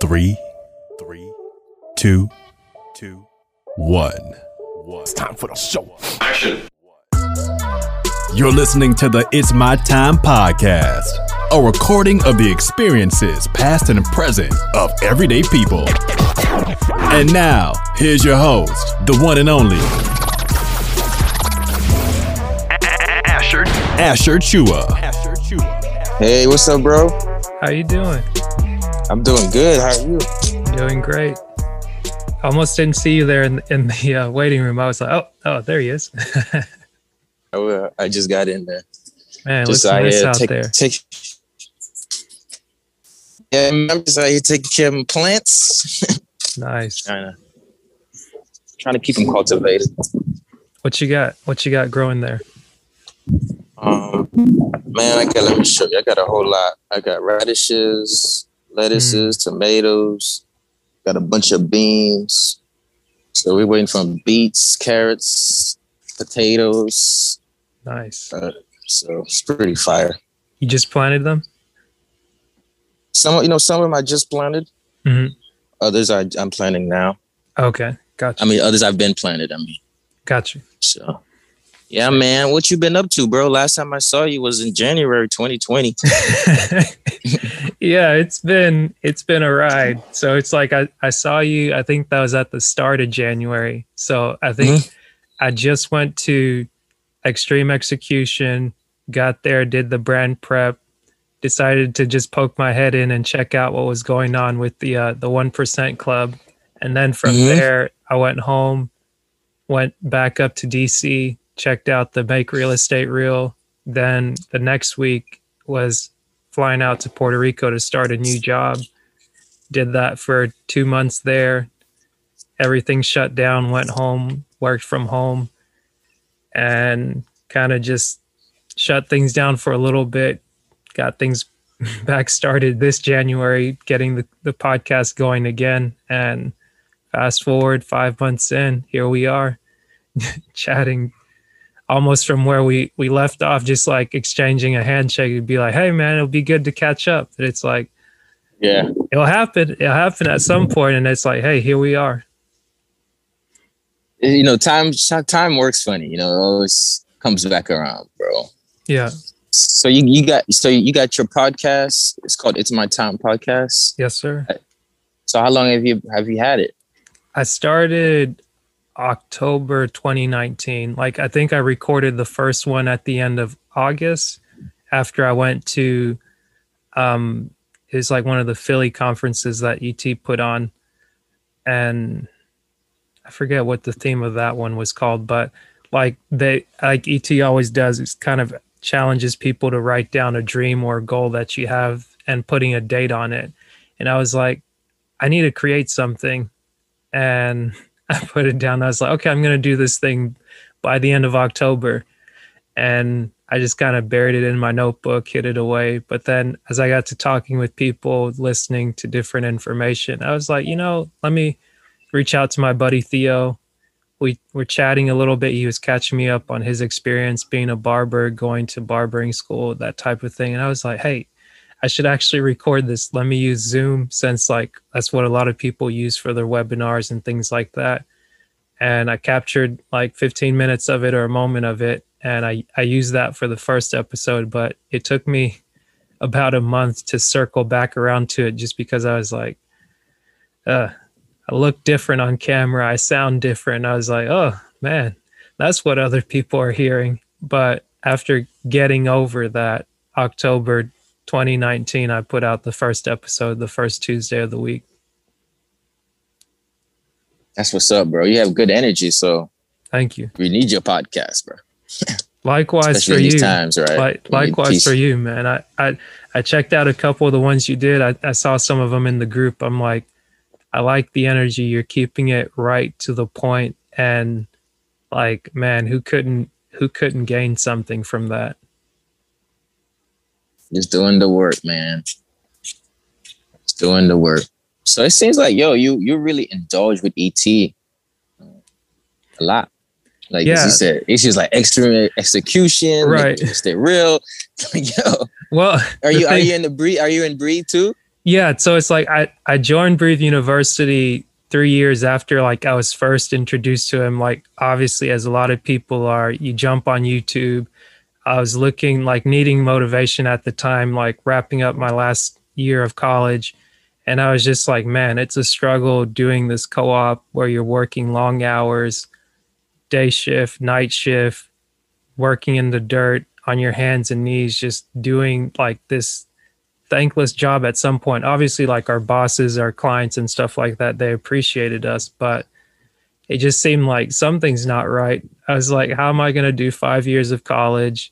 3, 2, 1. It's time for the show. Action. You're listening to the It's My Time podcast, a recording of the experiences past and present of everyday people. And now, here's your host, the one and only Asher Chua. Hey, what's up, bro? How you doing? I'm doing good. How are you? Doing great. Almost didn't see you there in the waiting room. I was like, oh, there he is. I just got in there. Man, just looks nice out there. Yeah, I'm just out here taking care of my plants. Nice. Trying to keep them cultivated. What you got growing there? Man, let me show you. I got a whole lot. I got radishes, lettuces, tomatoes, got a bunch of beans. So we're waiting for beets, carrots, potatoes. Nice. So it's pretty fire. You just planted them? Some of them I just planted. Mm-hmm. Others I'm planting now. Okay, gotcha. Others I've been planted. Gotcha. So, yeah, man, what you been up to, bro? Last time I saw you was in January 2020. Yeah, it's been a ride. So it's like I saw you, I think that was at the start of January. So I think I just went to Extreme Execution, got there, did the brand prep, decided to just poke my head in and check out what was going on with the 1% Club. And then from there, I went home, went back up to DC, checked out the Make Real Estate Real. Then the next week was flying out to Puerto Rico to start a new job. Did that for 2 months there. Everything shut down, went home, worked from home, and kind of just shut things down for a little bit. Got things back started this January, getting the podcast going again. And fast forward 5 months in, here we are chatting almost from where we left off, just like exchanging a handshake. It'd be like, hey, man, it'll be good to catch up. And it's like, yeah, it'll happen at some point. And it's like, hey, here we are. You know, time works funny. You know, it always comes back around, bro. Yeah. So you got your podcast. It's called It's My Time podcast. Yes, sir. So how long have you had it? I started October 2019. Like, I think I recorded the first one at the end of August after I went to it was like one of the Philly conferences that ET put on, and I forget what the theme of that one was called, but like ET always does, it's kind of challenges people to write down a dream or a goal that you have and putting a date on it. And I was like, I need to create something. And I put it down. I was like, okay, I'm going to do this thing by the end of October. And I just kind of buried it in my notebook, hid it away. But then as I got to talking with people, listening to different information, I was like, you know, let me reach out to my buddy Theo. We were chatting a little bit. He was catching me up on his experience being a barber, going to barbering school, that type of thing. And I was like, hey, I should actually record this. Let me use Zoom, since like that's what a lot of people use for their webinars and things like that. And I captured like 15 minutes of it or a moment of it. And I used that for the first episode, but it took me about a month to circle back around to it, just because I was like, I look different on camera. I sound different. I was like, oh, man, that's what other people are hearing. But after getting over that, October 2019, I put out the first episode, the first Tuesday of the week. That's what's up, bro. You have good energy. So thank you. We need your podcast, bro. Likewise. Especially for you. These times, right? Likewise for you, man. I checked out a couple of the ones you did. I saw some of them in the group. I'm like, I like the energy. You're keeping it right to the point, and like, man, who couldn't gain something from that? Just doing the work, man. Just doing the work. So it seems like, yo, you really indulge with ET a lot. Like, yeah, as you said, it's just like extreme execution, right? Stay real. Like, yo, well, are you in Breathe? Are you in Breathe too? Yeah. So it's like, I joined Breathe University 3 years after like I was first introduced to him. Like, obviously, as a lot of people are, you jump on YouTube. I was looking, like, needing motivation at the time, like wrapping up my last year of college. And I was just like, man, it's a struggle doing this co-op where you're working long hours, day shift, night shift, working in the dirt on your hands and knees, just doing like this thankless job at some point. Obviously, like our bosses, our clients and stuff like that, they appreciated us, but it just seemed like something's not right. I was like, how am I going to do 5 years of college,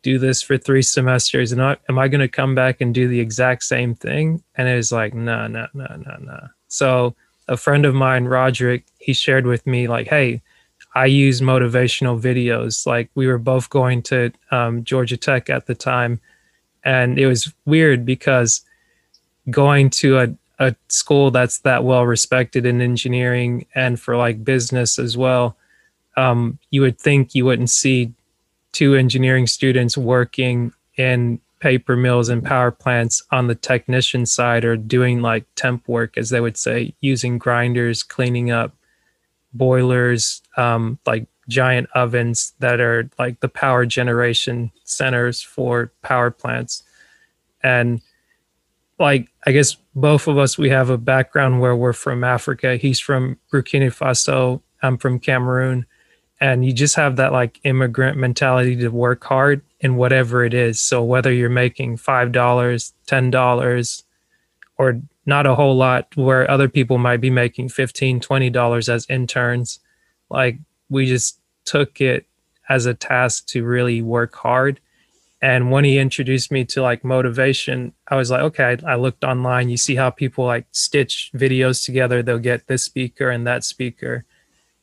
do this for 3 semesters, and am I going to come back and do the exact same thing? And it was like, no. So a friend of mine, Roderick, he shared with me like, hey, I use motivational videos. Like, we were both going to Georgia Tech at the time. And it was weird because going to a school that's that well respected in engineering and for like business as well, you would think you wouldn't see two engineering students working in paper mills and power plants on the technician side, or doing like temp work, as they would say, using grinders, cleaning up boilers, like giant ovens that are like the power generation centers for power plants. And like, I guess both of us, we have a background where we're from Africa. He's from Burkina Faso. I'm from Cameroon. And you just have that like immigrant mentality to work hard in whatever it is. So whether you're making $5, $10, or not a whole lot, where other people might be making $15, $20 as interns, like, we just took it as a task to really work hard. And when he introduced me to like motivation, I was like, okay, I looked online. You see how people like stitch videos together. They'll get this speaker and that speaker.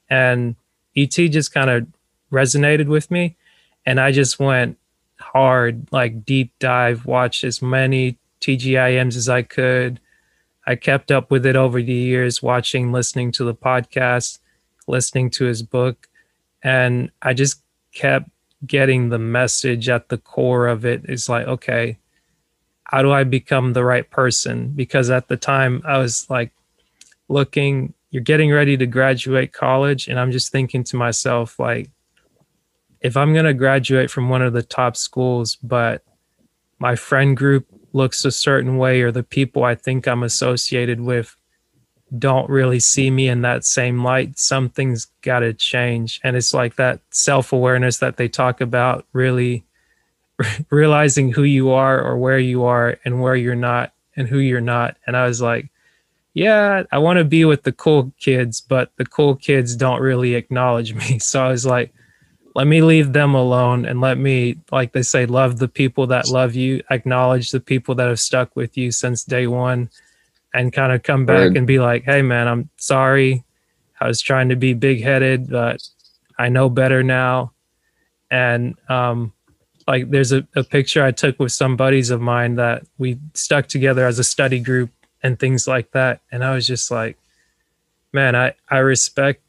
And ET just kind of resonated with me. And I just went hard, like deep dive, watched as many TGIMs as I could. I kept up with it over the years, watching, listening to the podcast, listening to his book. And I just kept getting the message at the core of it. It's like, okay, how do I become the right person? Because at the time I was like looking, you're getting ready to graduate college. And I'm just thinking to myself, like, if I'm going to graduate from one of the top schools, but my friend group looks a certain way, or the people I think I'm associated with don't really see me in that same light, something's got to change. And it's like that self-awareness that they talk about, really realizing who you are, or where you are and where you're not and who you're not. And I was like, yeah, I want to be with the cool kids, but the cool kids don't really acknowledge me. So I was like, let me leave them alone and let me, like they say, love the people that love you, acknowledge the people that have stuck with you since day one, and kind of come back and be like, hey, man, I'm sorry. I was trying to be big-headed, but I know better now. And like, there's a picture I took with some buddies of mine that we stuck together as a study group and things like that. And I was just like, man, I respect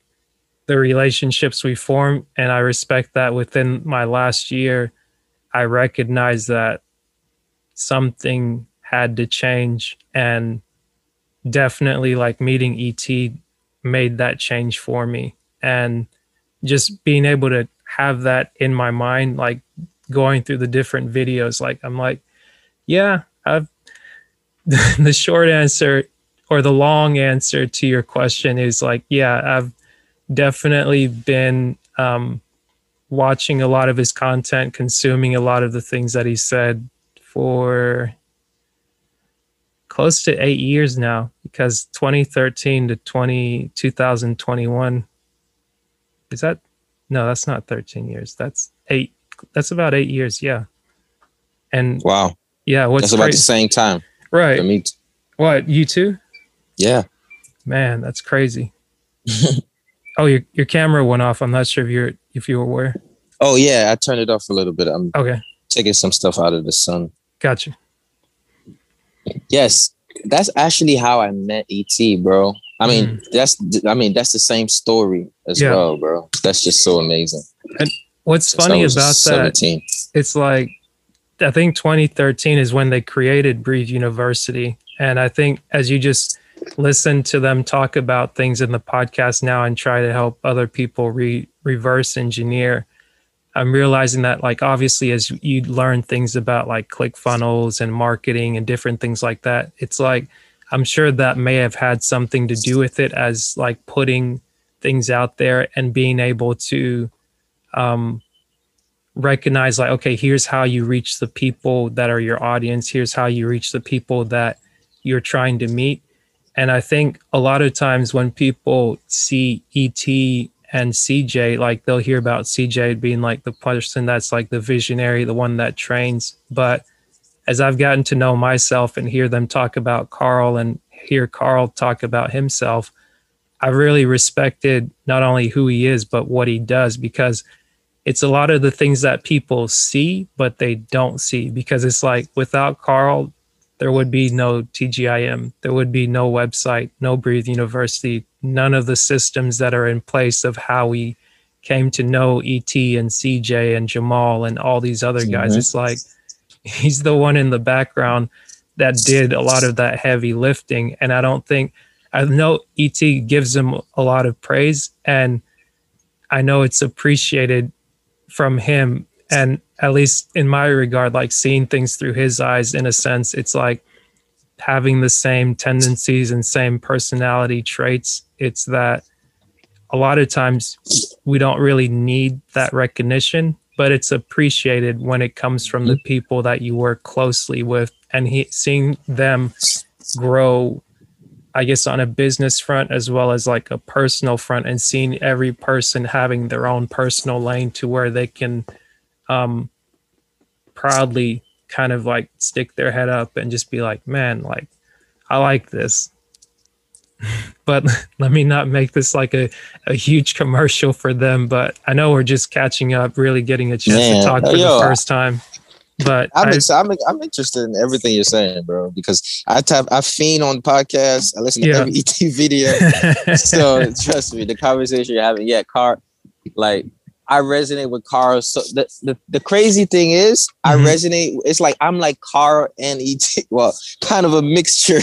the relationships we form. And I respect that within my last year, I recognized that something had to change. And definitely like meeting ET made that change for me. And just being able to have that in my mind, like going through the different videos, like I'm like, yeah, I've the short answer or the long answer to your question is like, yeah, I've definitely been watching a lot of his content, consuming a lot of the things that he said for close to 8 years now, because 2013 to 2021, is that? No, that's not 13 years. That's 8. That's about 8 years. Yeah. And wow. Yeah. That's about the same time. Right. For me. What? You too? Yeah. Man, that's crazy. Oh, your camera went off. I'm not sure if you were aware. Oh yeah. I turned it off a little bit. I'm okay. Taking some stuff out of the sun. Gotcha. Yes, that's actually how I met ET, bro. I mean, that's the same story as well, bro. That's just so amazing. And what's funny about that, it's like, I think 2013 is when they created Breathe University. And I think as you just listen to them talk about things in the podcast now and try to help other people reverse engineer, I'm realizing that, like, obviously as you learn things about like ClickFunnels and marketing and different things like that, it's like, I'm sure that may have had something to do with it, as like putting things out there and being able to recognize, like, okay, here's how you reach the people that are your audience. Here's how you reach the people that you're trying to meet. And I think a lot of times when people see ET and CJ, like they'll hear about CJ being like the person that's like the visionary, the one that trains. But as I've gotten to know myself and hear them talk about Carl and hear Carl talk about himself, I really respected not only who he is, but what he does, because it's a lot of the things that people see, but they don't see, because it's like without Carl, there would be no TGIM, there would be no website, no Breathe University, none of the systems that are in place of how we came to know ET and CJ and Jamal and all these other guys. Mm-hmm. It's like, he's the one in the background that did a lot of that heavy lifting. And I don't think, I know ET gives him a lot of praise, and I know it's appreciated from him. And at least in my regard, like seeing things through his eyes, in a sense, it's like having the same tendencies and same personality traits. It's that a lot of times we don't really need that recognition, but it's appreciated when it comes from the people that you work closely with, and seeing them grow, I guess, on a business front as well as like a personal front, and seeing every person having their own personal lane to where they can proudly kind of like stick their head up and just be like, man, like I like this, but let me not make this like a huge commercial for them. But I know we're just catching up, really getting a chance to talk for the first time. But I'm interested in everything you're saying, bro, because I fiend on podcasts. I listen to every ET video. So trust me, the conversation you're having, Carl, like I resonate with Carl. So the crazy thing is, I resonate. It's like I'm like Carl and ET. Well, kind of a mixture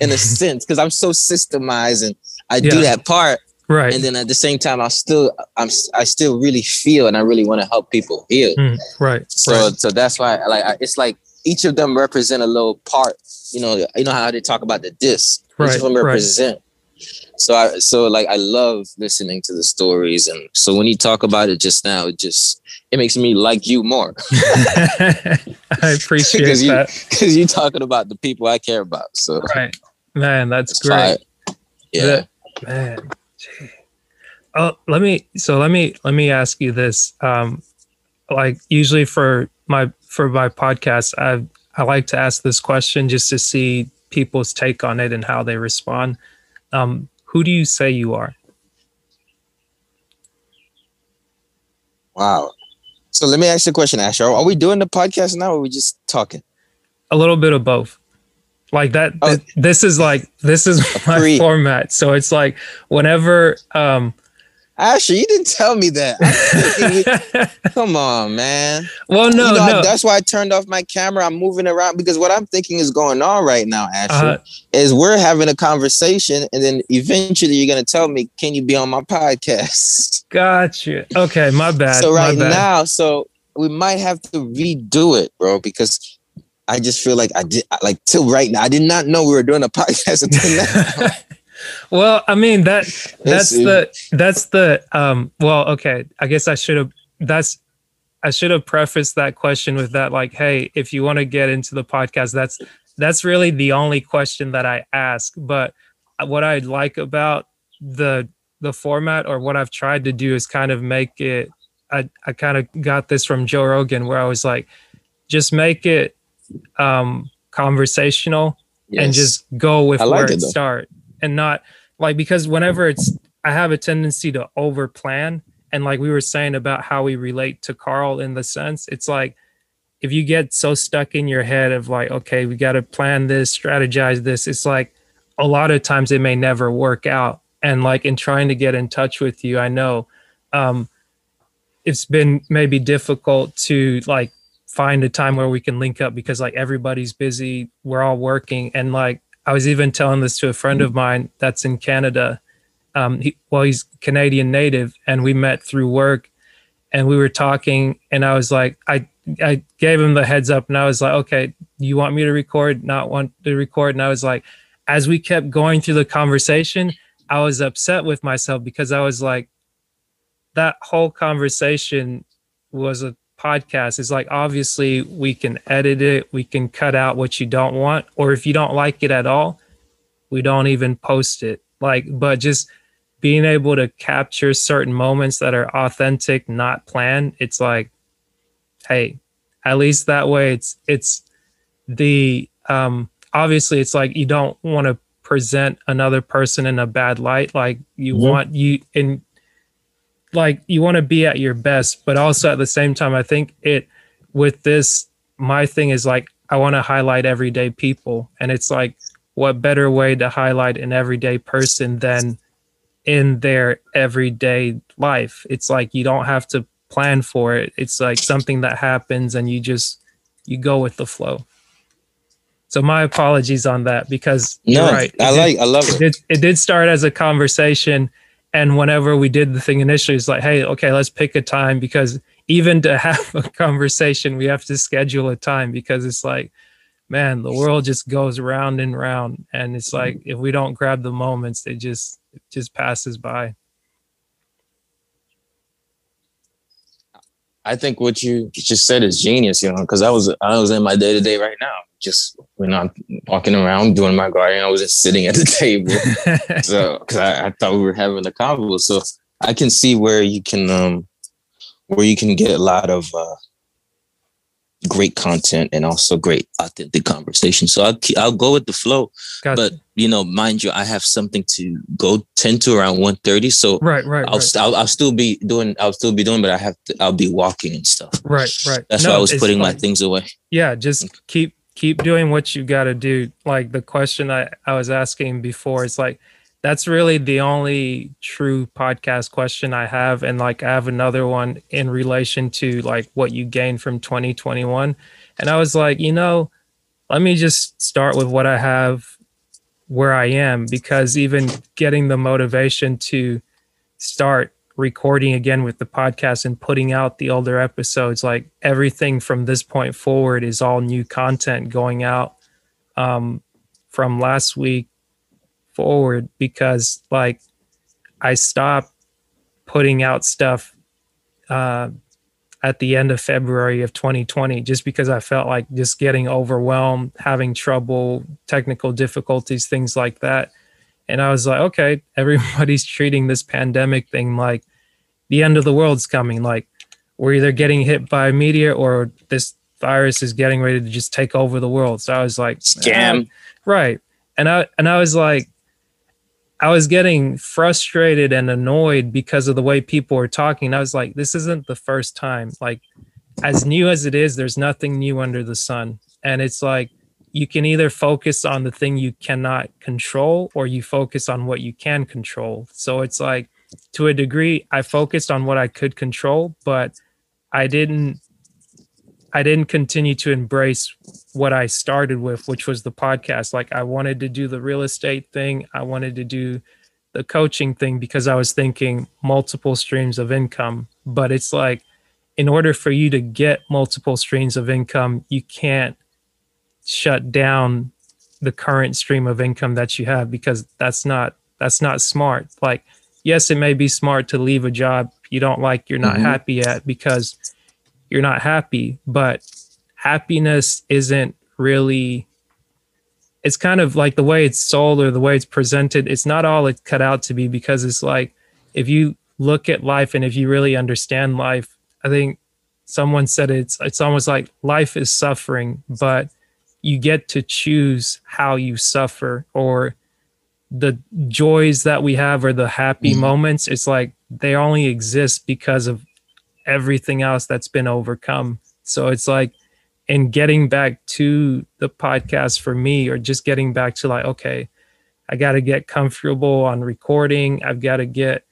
in a sense, because I'm so systemized and I do that part, right? And then at the same time, I still really feel and I really want to help people heal, right? So that's why, like, it's like each of them represent a little part. You know how they talk about the disc. Right, each of them represent. Right. So like I love listening to the stories, and so when you talk about it just now, it makes me like you more. I appreciate that, because you're talking about the people I care about. So right, man, that's great. Fire. Yeah, man. Oh, let me ask you this. Like usually for my podcast, I like to ask this question just to see people's take on it and how they respond. Who do you say you are? Wow. So let me ask you a question, Asher. Are we doing the podcast now, or are we just talking? A little bit of both. Like that. Oh. This is my format. So it's like whenever. Asher, you didn't tell me that. Come on, man. Well, no. That's why I turned off my camera. I'm moving around because what I'm thinking is going on right now, Asher, is we're having a conversation, and then eventually you're going to tell me, can you be on my podcast? Gotcha. Okay, my bad. So right now, so we might have to redo it, bro, because I just feel like till right now, I did not know we were doing a podcast until now. Well, I mean, I should have prefaced that question with that, like, hey, if you want to get into the podcast, that's really the only question that I ask. But what I like about the format, or what I've tried to do, is kind of make it, I kind of got this from Joe Rogan, where I was like, just make it conversational. Yes. And just go with where it starts. And not like, because whenever I have a tendency to over plan. And like we were saying about how we relate to Carl in the sense, it's like, if you get so stuck in your head of like, okay, we got to plan this, strategize this. It's like, a lot of times it may never work out. And like in trying to get in touch with you, I know it's been maybe difficult to like find a time where we can link up, because like everybody's busy, we're all working. And like, I was even telling this to a friend of mine that's in Canada. He's Canadian native, and we met through work, and we were talking, and I was like, I gave him the heads up, and I was like, okay, you want me to record, not want to record? And I was like, as we kept going through the conversation, I was upset with myself because I was like, that whole conversation was a podcast. It's like, obviously we can edit it. We can cut out what you don't want, or if you don't like it at all, we don't even post it. Like, but just being able to capture certain moments that are authentic, not planned. It's like, hey, at least that way it's obviously it's like, you don't want to present another person in a bad light. Like you want to be at your best, but also at the same time, I think my thing is like, I want to highlight everyday people. And it's like, what better way to highlight an everyday person than in their everyday life? It's like, you don't have to plan for it. It's like something that happens and you go with the flow. So my apologies on that, because you're right. I love it. It did start as a conversation. And whenever we did the thing initially, it's like, hey, okay, let's pick a time, because even to have a conversation, we have to schedule a time, because it's like, man, the world just goes round and round. And it's like, if we don't grab the moments, it just passes by. I think what you just said is genius, because I was in my day-to-day right now. Just when I'm walking around doing my garden, I was just sitting at the table. So, because I thought we were having a convo. So I can see where you can get a lot of great content and also great authentic conversation. So I'll go with the flow. Gotcha. But mind you, I have something to go tend to around 1:30. So I'll still be doing, but I'll be walking and stuff. Right. That's why I was putting my things away. Yeah, just keep doing what you got to do. Like the question I was asking before, it's like, that's really the only true podcast question I have. And like, I have another one in relation to like what you gained from 2021. And I was like, let me just start with what I have, where I am, because even getting the motivation to start recording again with the podcast and putting out the older episodes, like everything from this point forward is all new content going out from last week forward, because like I stopped putting out stuff at the end of February of 2020, just because I felt like just getting overwhelmed, having trouble, technical difficulties, things like that. And I was like, okay, everybody's treating this pandemic thing like the end of the world's coming. Like we're either getting hit by a meteor or this virus is getting ready to just take over the world. So I was like, scam. Right. And I was like, I was getting frustrated and annoyed because of the way people were talking. I was like, this isn't the first time. Like, as new as it is, there's nothing new under the sun. And it's like, you can either focus on the thing you cannot control or you focus on what you can control. So it's like, to a degree, I focused on what I could control, but I didn't continue to embrace what I started with, which was the podcast. Like I wanted to do the real estate thing. I wanted to do the coaching thing because I was thinking multiple streams of income. But it's like, in order for you to get multiple streams of income, you can't shut down the current stream of income that you have, because that's not smart. Like, yes, it may be smart to leave a job you don't like, you're not happy at, because you're not happy, but happiness isn't really, it's kind of like the way it's sold or the way it's presented, it's not all it's cut out to be, because it's like, if you look at life and if you really understand life, I think someone said it's almost like life is suffering, but you get to choose how you suffer, or the joys that we have or the happy moments, it's like they only exist because of everything else that's been overcome. So it's like, in getting back to the podcast for me, or just getting back to like, okay, I got to get comfortable on recording. I've got to get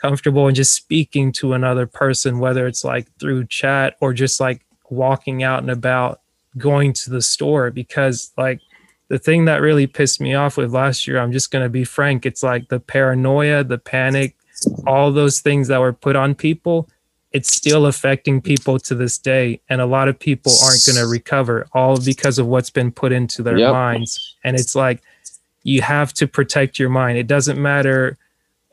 comfortable in just speaking to another person, whether it's like through chat or just like walking out and about, going to the store, because like the thing that really pissed me off with last year, I'm just going to be frank, it's like the paranoia, the panic, all those things that were put on people, it's still affecting people to this day. And a lot of people aren't going to recover, all because of what's been put into their minds. And it's like, you have to protect your mind. It doesn't matter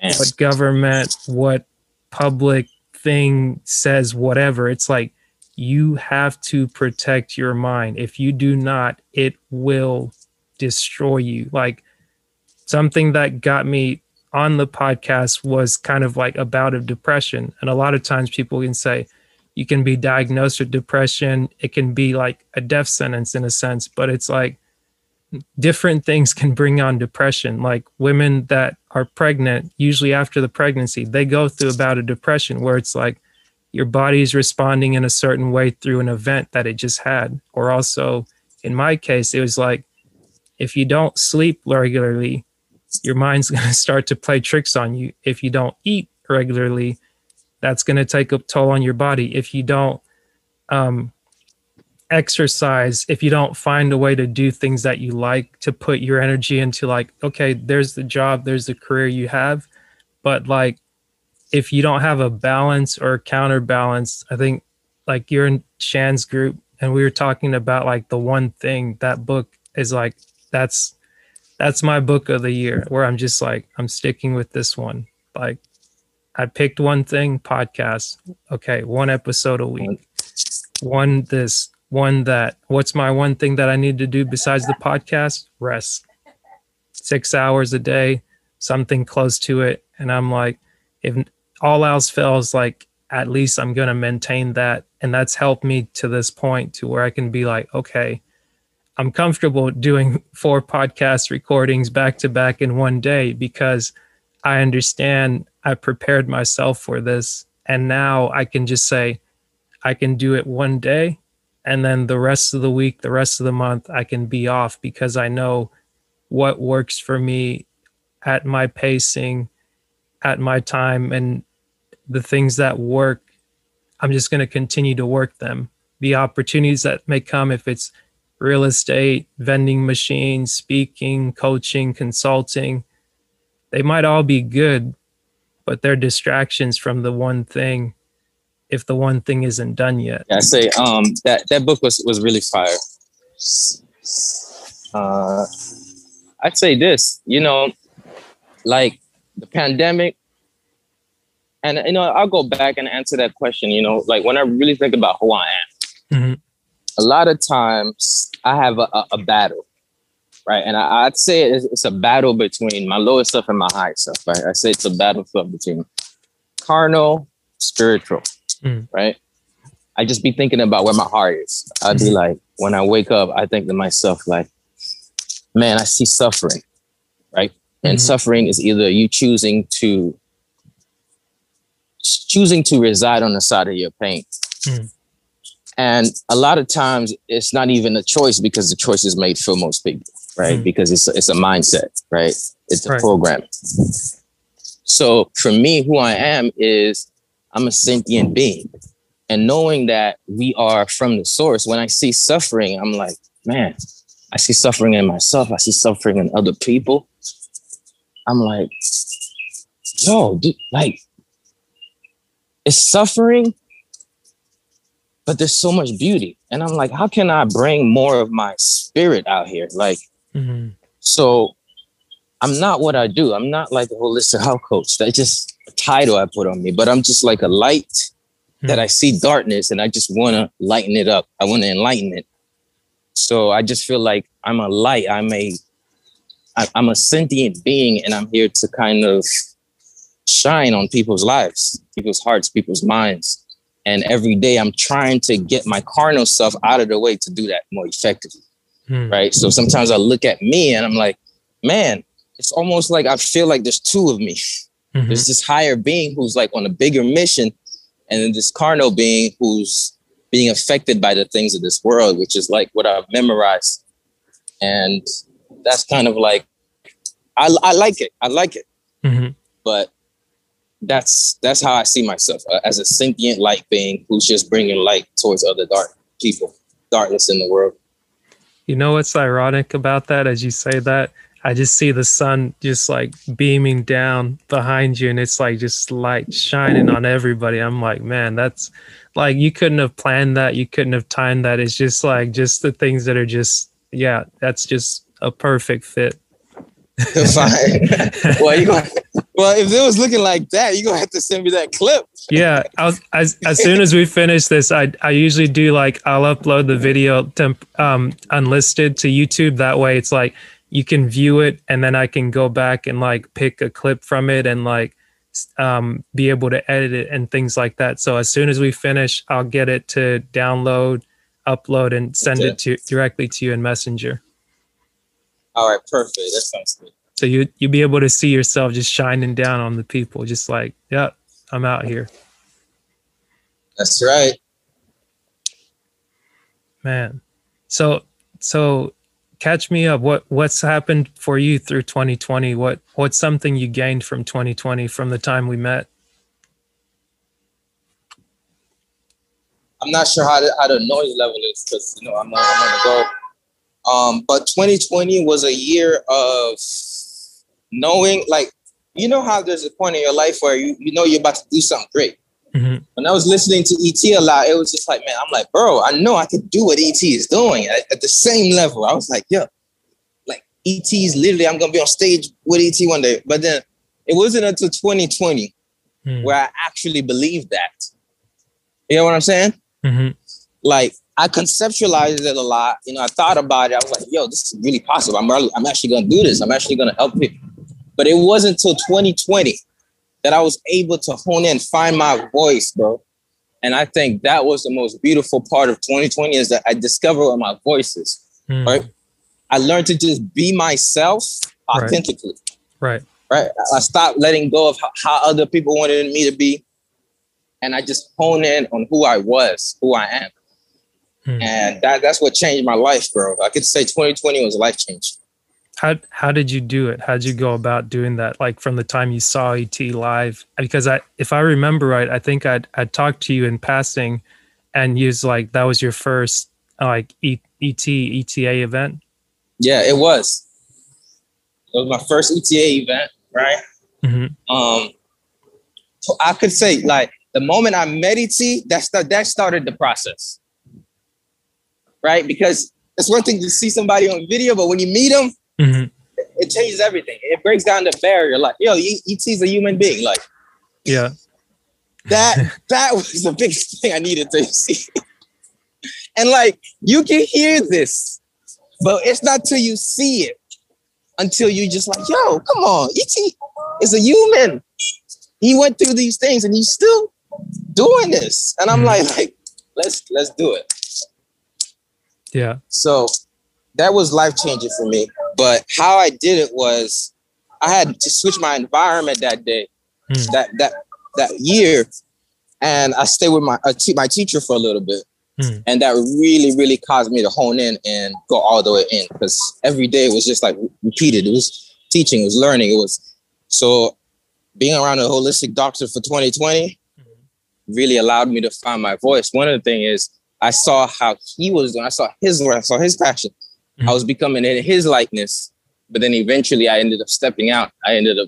what government, what public thing says, whatever. It's like, you have to protect your mind. If you do not, it will destroy you. Like, something that got me on the podcast was kind of like a bout of depression. And a lot of times people can say, you can be diagnosed with depression. It can be like a death sentence in a sense, but it's like, different things can bring on depression. Like women that are pregnant, usually after the pregnancy, they go through a bout of depression where it's like your body's responding in a certain way through an event that it just had. Or also in my case, it was like, if you don't sleep regularly, your mind's going to start to play tricks on you. If you don't eat regularly, that's going to take a toll on your body. If you don't exercise, if you don't find a way to do things that you like, to put your energy into, like, okay, there's the job, there's the career you have, but like, if you don't have a balance or counterbalance, I think like you're in Shan's group and we were talking about like the one thing, that book is like, that's my book of the year, where I'm just like, I'm sticking with this one. Like I picked one thing, podcast. Okay. One episode a week, one this, one that. What's my one thing that I need to do besides the podcast? Rest. 6 hours a day, something close to it. And I'm like, if all else fails, like at least I'm going to maintain that. And that's helped me to this point to where I can be like, okay, I'm comfortable doing 4 podcast recordings back to back in one day, because I understand I prepared myself for this. And now I can just say, I can do it one day, and then the rest of the week, the rest of the month, I can be off, because I know what works for me at my pacing, at my time, and the things that work, I'm just going to continue to work them. The opportunities that may come, if it's real estate, vending machines, speaking, coaching, consulting, they might all be good, but they're distractions from the one thing, if the one thing isn't done yet. Yeah, I say that book was really fire. I'd say this, you know, like the pandemic, and, you know, I'll go back and answer that question, you know, like when I really think about who I am, a lot of times I have a battle, right? And I'd say it's a battle between my lower self and my higher self, right? I say it's a battle between carnal, spiritual. Right? I just be thinking about where my heart is. I'd be like, when I wake up, I think to myself, like, man, I see suffering, right? And suffering is either you choosing to reside on the side of your pain. And a lot of times it's not even a choice, because the choice is made for most people, right? Because it's a mindset, right? It's a program. So for me, who I am is, I'm a sentient being, and knowing that we are from the source, when I see suffering, I'm like, man, I see suffering in myself. I see suffering in other people. I'm like, yo, dude, like, it's suffering, but there's so much beauty. And I'm like, how can I bring more of my spirit out here? Like, so I'm not what I do. I'm not like a holistic health coach. That just a title I put on me, but I'm just like a light that I see darkness, and I just want to lighten it up. I want to enlighten it. So I just feel like I'm a light. I'm a sentient being, and I'm here to kind of shine on people's lives, people's hearts, people's minds. And every day I'm trying to get my carnal self out of the way to do that more effectively. Right. So sometimes I look at me and I'm like, man, it's almost like I feel like there's two of me. There's this higher being who's like on a bigger mission, and then this carnal being who's being affected by the things of this world, which is like what I've memorized. And that's kind of like, I like it. But that's how I see myself, as a sentient light being who's just bringing light towards other dark people, darkness in the world. You know what's ironic about that? As you say that, I just see the sun just like beaming down behind you, and it's like just light shining on everybody. I'm like, man, that's like, you couldn't have planned that. You couldn't have timed that. It's just like, just the things that are just, yeah, that's just a perfect fit. Well, if it was looking like that, you're going to have to send me that clip. Yeah. As soon as we finish this, I usually do like, I'll upload the video unlisted to YouTube. That way it's like, you can view it, and then I can go back and like pick a clip from it and like be able to edit it and things like that. So as soon as we finish, I'll get it to download, upload, and send it to directly to you in Messenger. All right, perfect. That sounds good. So you'll be able to see yourself just shining down on the people, just like, yeah, I'm out here. That's right, man. So. Catch me up. What's happened for you through 2020? What's something you gained from 2020, from the time we met? I'm not sure how the noise level is, because you know I'm gonna go. But 2020 was a year of knowing, like, you know how there's a point in your life where you know you're about to do something great. Mm-hmm. When I was listening to ET a lot, it was just like, man, I'm like, bro, I know I could do what ET is doing at the same level. I was like, yeah, like ET is literally, I'm going to be on stage with ET one day. But then it wasn't until 2020 where I actually believed that. You know what I'm saying? Mm-hmm. Like, I conceptualized it a lot. You know, I thought about it. I was like, yo, this is really possible. I'm actually going to do this. I'm actually going to help people. But it wasn't until 2020 that I was able to hone in, find my voice, bro. And I think that was the most beautiful part of 2020, is that I discovered what my voice is, right? I learned to just be myself authentically, right? I stopped letting go of how other people wanted me to be. And I just honed in on who I am. And that's what changed my life, bro. I could say 2020 was a life change. How did you do it? How'd you go about doing that? Like, from the time you saw ET live, because if I remember right, I think I'd talked to you in passing, and you was like, that was your first like ETA event. Yeah, it was. It was my first ETA event, right? Mm-hmm. I could say, like, the moment I met ET, that started the process, right? Because it's one thing to see somebody on video, but when you meet them, it changes everything. It breaks down the barrier. Like, yo, ET's a human being. Like, yeah, that was the biggest thing I needed to see. And like, you can hear this, but it's not till you see it, until you just like, yo, come on, ET is a human. He went through these things and he's still doing this. And I'm like, let's do it. Yeah. So that was life-changing for me. But how I did it was, I had to switch my environment that day, that year, and I stayed with my teacher for a little bit, and that really, really caused me to hone in and go all the way in, because every day was just like repeated. It was teaching, it was learning, it was so being around a holistic doctor for 2020 really allowed me to find my voice. One of the things is, I saw how he was doing. I saw his work. I saw his passion. I was becoming in his likeness, but then eventually I ended up stepping out. I ended up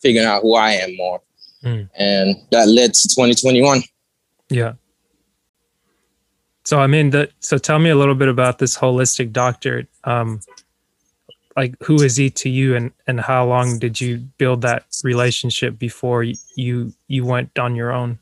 figuring out who I am more. And that led to 2021. Yeah. So, I mean, so tell me a little bit about this holistic doctor. Like, who is he to you, and how long did you build that relationship before you went on your own?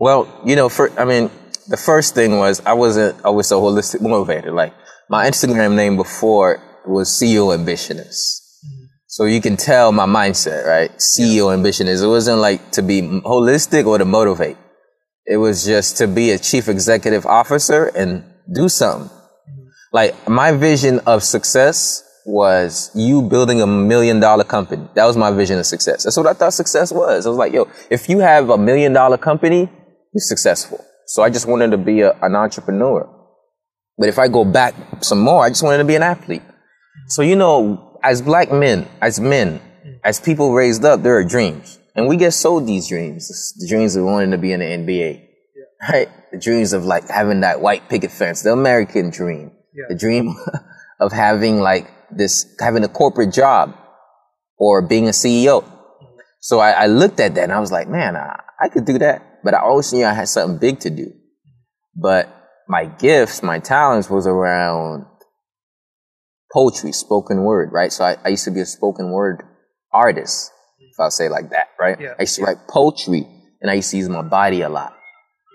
Well, you know, the first thing was, I wasn't always so holistic motivated. Like, my Instagram name before was CEO Ambitionist. So you can tell my mindset, right? CEO Ambitionist. It wasn't like to be holistic or to motivate. It was just to be a chief executive officer and do something. Like, my vision of success was you building $1 million company. That was my vision of success. That's what I thought success was. I was like, yo, if you have $1 million company, you're successful. So I just wanted to be an entrepreneur. But if I go back some more, I just wanted to be an athlete. So, you know, as black men, as people raised up, there are dreams. And we get sold these dreams. The dreams of wanting to be in the NBA, right? The dreams of, like, having that white picket fence, the American dream. the dream of having like this, having a corporate job or being a CEO. So I looked at that and I was like, man, I could do that. But I always knew I had something big to do. But my gifts, my talents was around poetry, spoken word, right? So I used to be a spoken word artist, if I'll say it like that, right? Yeah. I used to write poetry and I used to use my body a lot.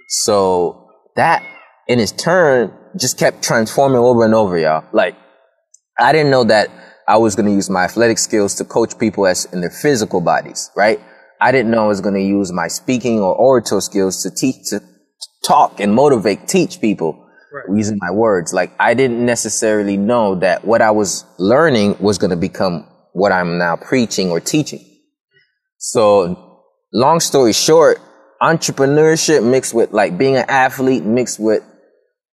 So that in its turn just kept transforming over and over, y'all. Like I didn't know that I was going to use my athletic skills to coach people as in their physical bodies, right? I didn't know I was going to use my speaking or orator skills to teach, to talk and motivate, teach people using my words. Like I didn't necessarily know that what I was learning was going to become what I'm now preaching or teaching. So long story short, entrepreneurship mixed with like being an athlete mixed with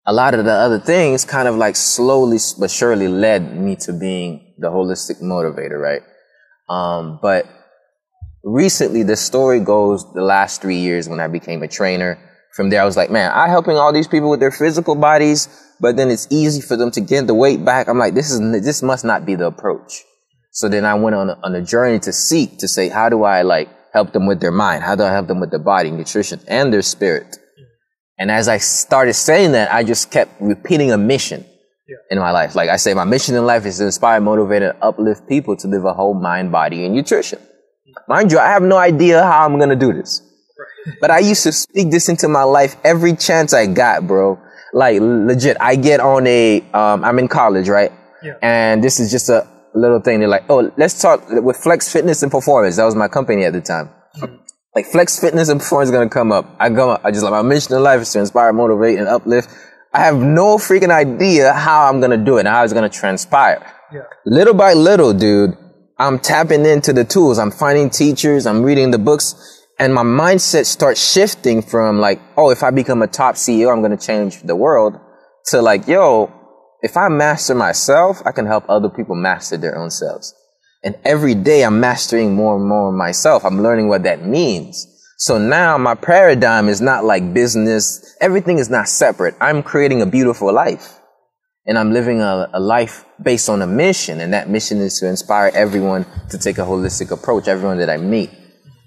a lot of the other things kind of like slowly but surely led me to being the holistic motivator, right? But recently, the story goes the last 3 years when I became a trainer. From there, I was like, man, I'm helping all these people with their physical bodies, but then it's easy for them to get the weight back. I'm like, this must not be the approach. So then I went on a journey to seek, to say, how do I like help them with their mind? How do I help them with their body, nutrition, and their spirit? And as I started saying that, I just kept repeating a mission in my life. Like I say, my mission in life is to inspire, motivate, and uplift people to live a whole mind, body, and nutrition. Mind you, I have no idea how I'm going to do this. But I used to speak this into my life every chance I got, bro. Like, legit, I get on I'm in college, right? Yeah. And this is just a little thing. They're like, oh, let's talk with Flex Fitness and Performance. That was my company at the time. Mm-hmm. Like Flex Fitness and Performance is going to come up. I just like, my mission in life is to inspire, motivate, and uplift. I have no freaking idea how I'm going to do it and how it's going to transpire. Yeah. Little by little, dude, I'm tapping into the tools. I'm finding teachers. I'm reading the books. And my mindset starts shifting from like, oh, if I become a top CEO, I'm going to change the world, to like, yo, if I master myself, I can help other people master their own selves. And every day I'm mastering more and more myself. I'm learning what that means. So now my paradigm is not like business. Everything is not separate. I'm creating a beautiful life. And I'm living a life based on a mission. And that mission is to inspire everyone to take a holistic approach, everyone that I meet.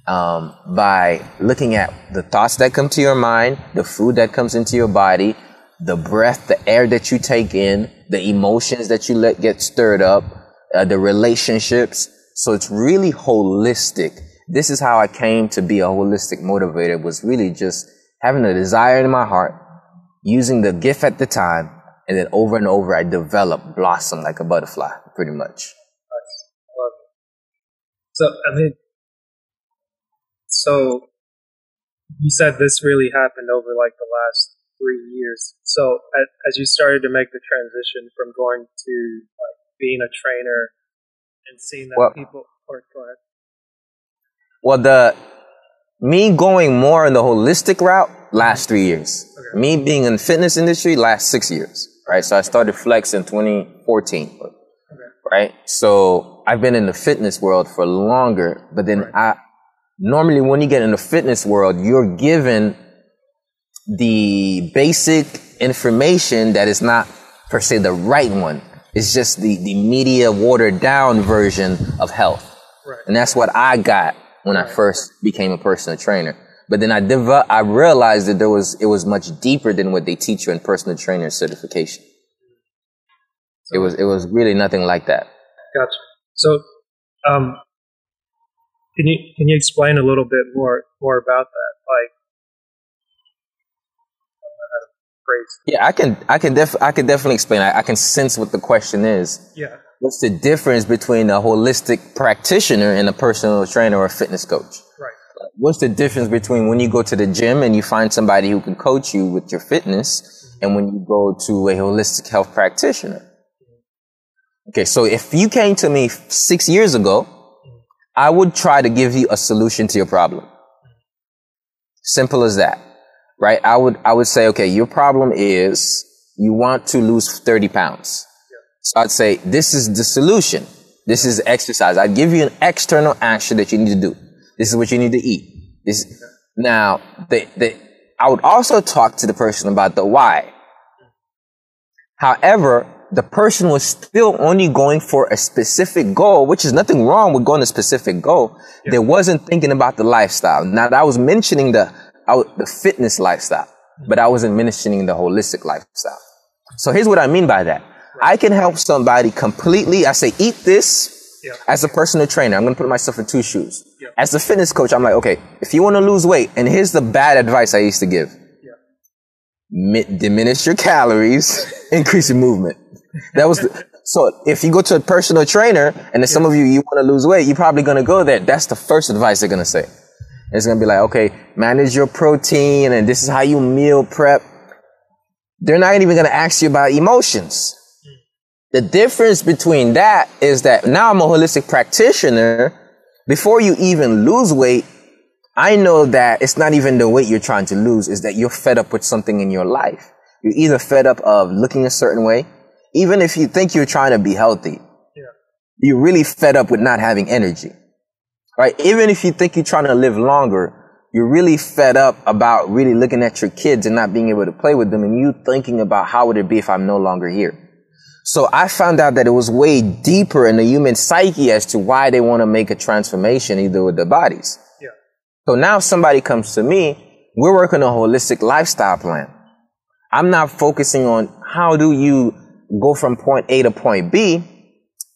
By looking at the thoughts that come to your mind, the food that comes into your body, the breath, the air that you take in, the emotions that you let get stirred up, the relationships. So it's really holistic. This is how I came to be a holistic motivator, was really just having a desire in my heart, using the gift at the time, and over I developed, blossomed like a butterfly, pretty much. I love it. So you said this really happened over like the last 3 years. So as you started to make the transition from going to like being a trainer and seeing that go ahead. Well, me going more in the holistic route, last 3 years. Okay. Me being in the fitness industry, last 6 years, right? So I started Flex in 2014, right? So I've been in the fitness world for longer, but then normally when you get in the fitness world, you're given the basic information that is not per se the right one. It's just the media watered down version of health. Right. And that's what I got when I first became a personal trainer. But then I realized that it was much deeper than what they teach you in personal trainer certification. So it was really nothing like that. Gotcha. So can you explain a little bit more about that? Like, yeah, I can definitely explain. I can sense what the question is. Yeah. What's the difference between a holistic practitioner and a personal trainer or a fitness coach? Right. What's the difference between when you go to the gym and you find somebody who can coach you with your fitness, mm-hmm. and when you go to a holistic health practitioner? Mm-hmm. Okay, so if you came to me 6 years ago, mm-hmm. I would try to give you a solution to your problem. Simple as that. Right? I would say, okay, your problem is you want to lose 30 pounds. Yeah. So I'd say, this is the solution. This is exercise. I'd give you an external action that you need to do. This is what you need to eat. Now, I would also talk to the person about the why. However, the person was still only going for a specific goal, which is nothing wrong with going to a specific goal. Yeah. They wasn't thinking about the lifestyle. Now, I was mentioning the fitness lifestyle, but I wasn't mentioning the holistic lifestyle. So here's what I mean by that. I can help somebody completely. I say, eat this. Yeah. As a personal trainer, I'm going to put myself in two shoes. Yeah. As a fitness coach, I'm like, okay, if you want to lose weight, and here's the bad advice I used to give. Yeah. Diminish your calories, increase your movement. That was the, so if you go to a personal trainer, and there's some of you, you want to lose weight, you're probably going to go there. That's the first advice they're going to say. It's going to be like, okay, manage your protein, and this is how you meal prep. They're not even going to ask you about emotions. The difference between that is that now I'm a holistic practitioner. Before you even lose weight, I know that it's not even the weight you're trying to lose, is that you're fed up with something in your life. You're either fed up of looking a certain way, even if you think you're trying to be healthy. Yeah. You're really fed up with not having energy. Right? Even if you think you're trying to live longer, you're really fed up about really looking at your kids and not being able to play with them, and you thinking about how would it be if I'm no longer here. So I found out that it was way deeper in the human psyche as to why they want to make a transformation either with their bodies. Yeah. So now if somebody comes to me, we're working a holistic lifestyle plan. I'm not focusing on how do you go from point A to point B.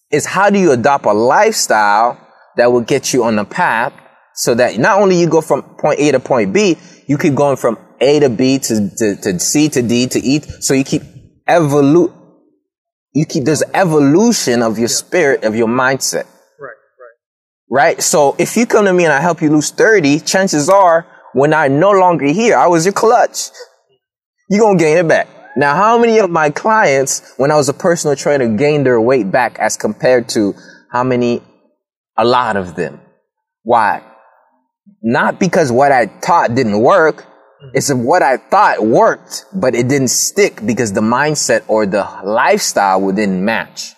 It's how do you adopt a lifestyle that will get you on the path so that not only you go from point A to point B, you keep going from A to B to C to D to E. So you keep evolving. There's evolution of your spirit, of your mindset. Right? So if you come to me and I help you lose 30, chances are when I'm no longer here, I was your clutch. You're going to gain it back. Now, how many of my clients, when I was a personal trainer, gained their weight back as compared to how many? A lot of them. Why? Not because what I taught didn't work. It's what I thought worked, but it didn't stick because the mindset or the lifestyle didn't match.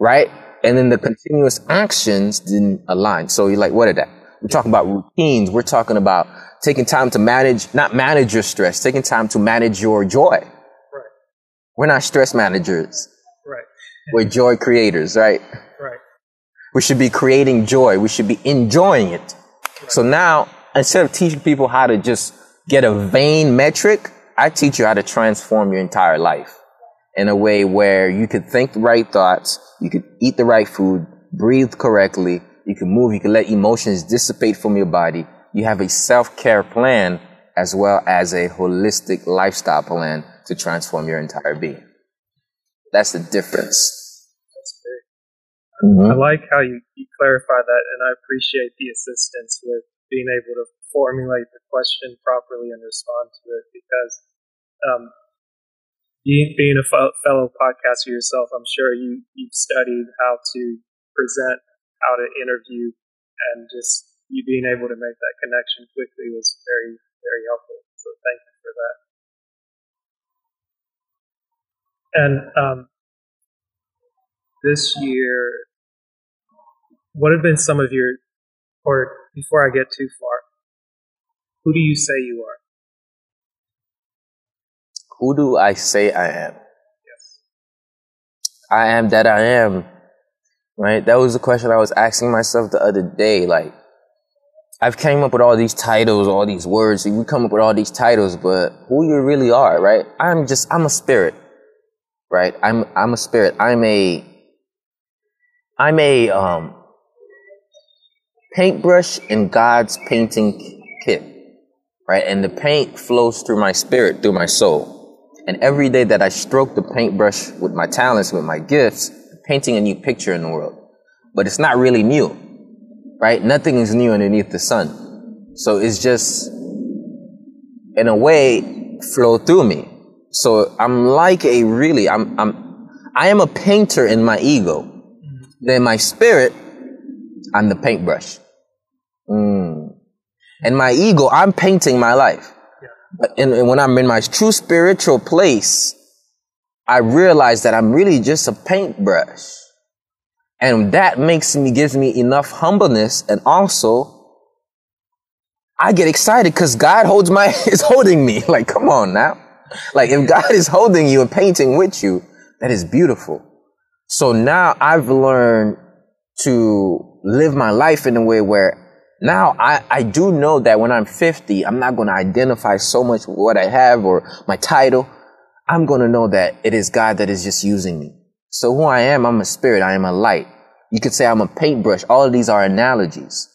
Right? And then the continuous actions didn't align. So you're like, what is that? We're talking about routines. We're talking about taking time to manage, not manage your stress, taking time to manage your joy. Right. We're not stress managers. Right. We're joy creators, right? Right. We should be creating joy. We should be enjoying it. Right. So now, instead of teaching people how to just get a vain metric, I teach you how to transform your entire life in a way where you could think the right thoughts, you could eat the right food, breathe correctly, you can move, you can let emotions dissipate from your body. You have a self-care plan as well as a holistic lifestyle plan to transform your entire being. That's the difference. That's big. I like how you clarify that, and I appreciate the assistance with being able to formulate the question properly and respond to it, because being a fellow podcaster yourself, I'm sure you've studied how to present, how to interview, and just you being able to make that connection quickly was very, very helpful. So thank you for that. And this year, what have been some of your, or before I get too far, who do you say you are? Who do I say I am? Yes. I am that I am, right? That was the question I was asking myself the other day. Like, I've came up with all these titles, all these words, and you come up with all these titles, but who you really are, right? I'm a spirit, right? I'm a spirit. I'm a paintbrush in God's painting kit, right? And the paint flows through my spirit, through my soul. And every day that I stroke the paintbrush with my talents, with my gifts, painting a new picture in the world. But it's not really new, right? Nothing is new underneath the sun. So it's just, in a way, flow through me. So I am a painter in my ego. Then my spirit, I'm the paintbrush. And my ego, I'm painting my life. Yeah. But when I'm in my true spiritual place, I realize that I'm really just a paintbrush. And that gives me enough humbleness. And also, I get excited because God is holding me. Like, come on now. Like, if God is holding you and painting with you, that is beautiful. So now I've learned to live my life in a way where now I do know that when I'm 50, I'm not going to identify so much with what I have or my title. I'm going to know that it is God that is just using me. So who I am, I'm a spirit. I am a light. You could say I'm a paintbrush. All of these are analogies,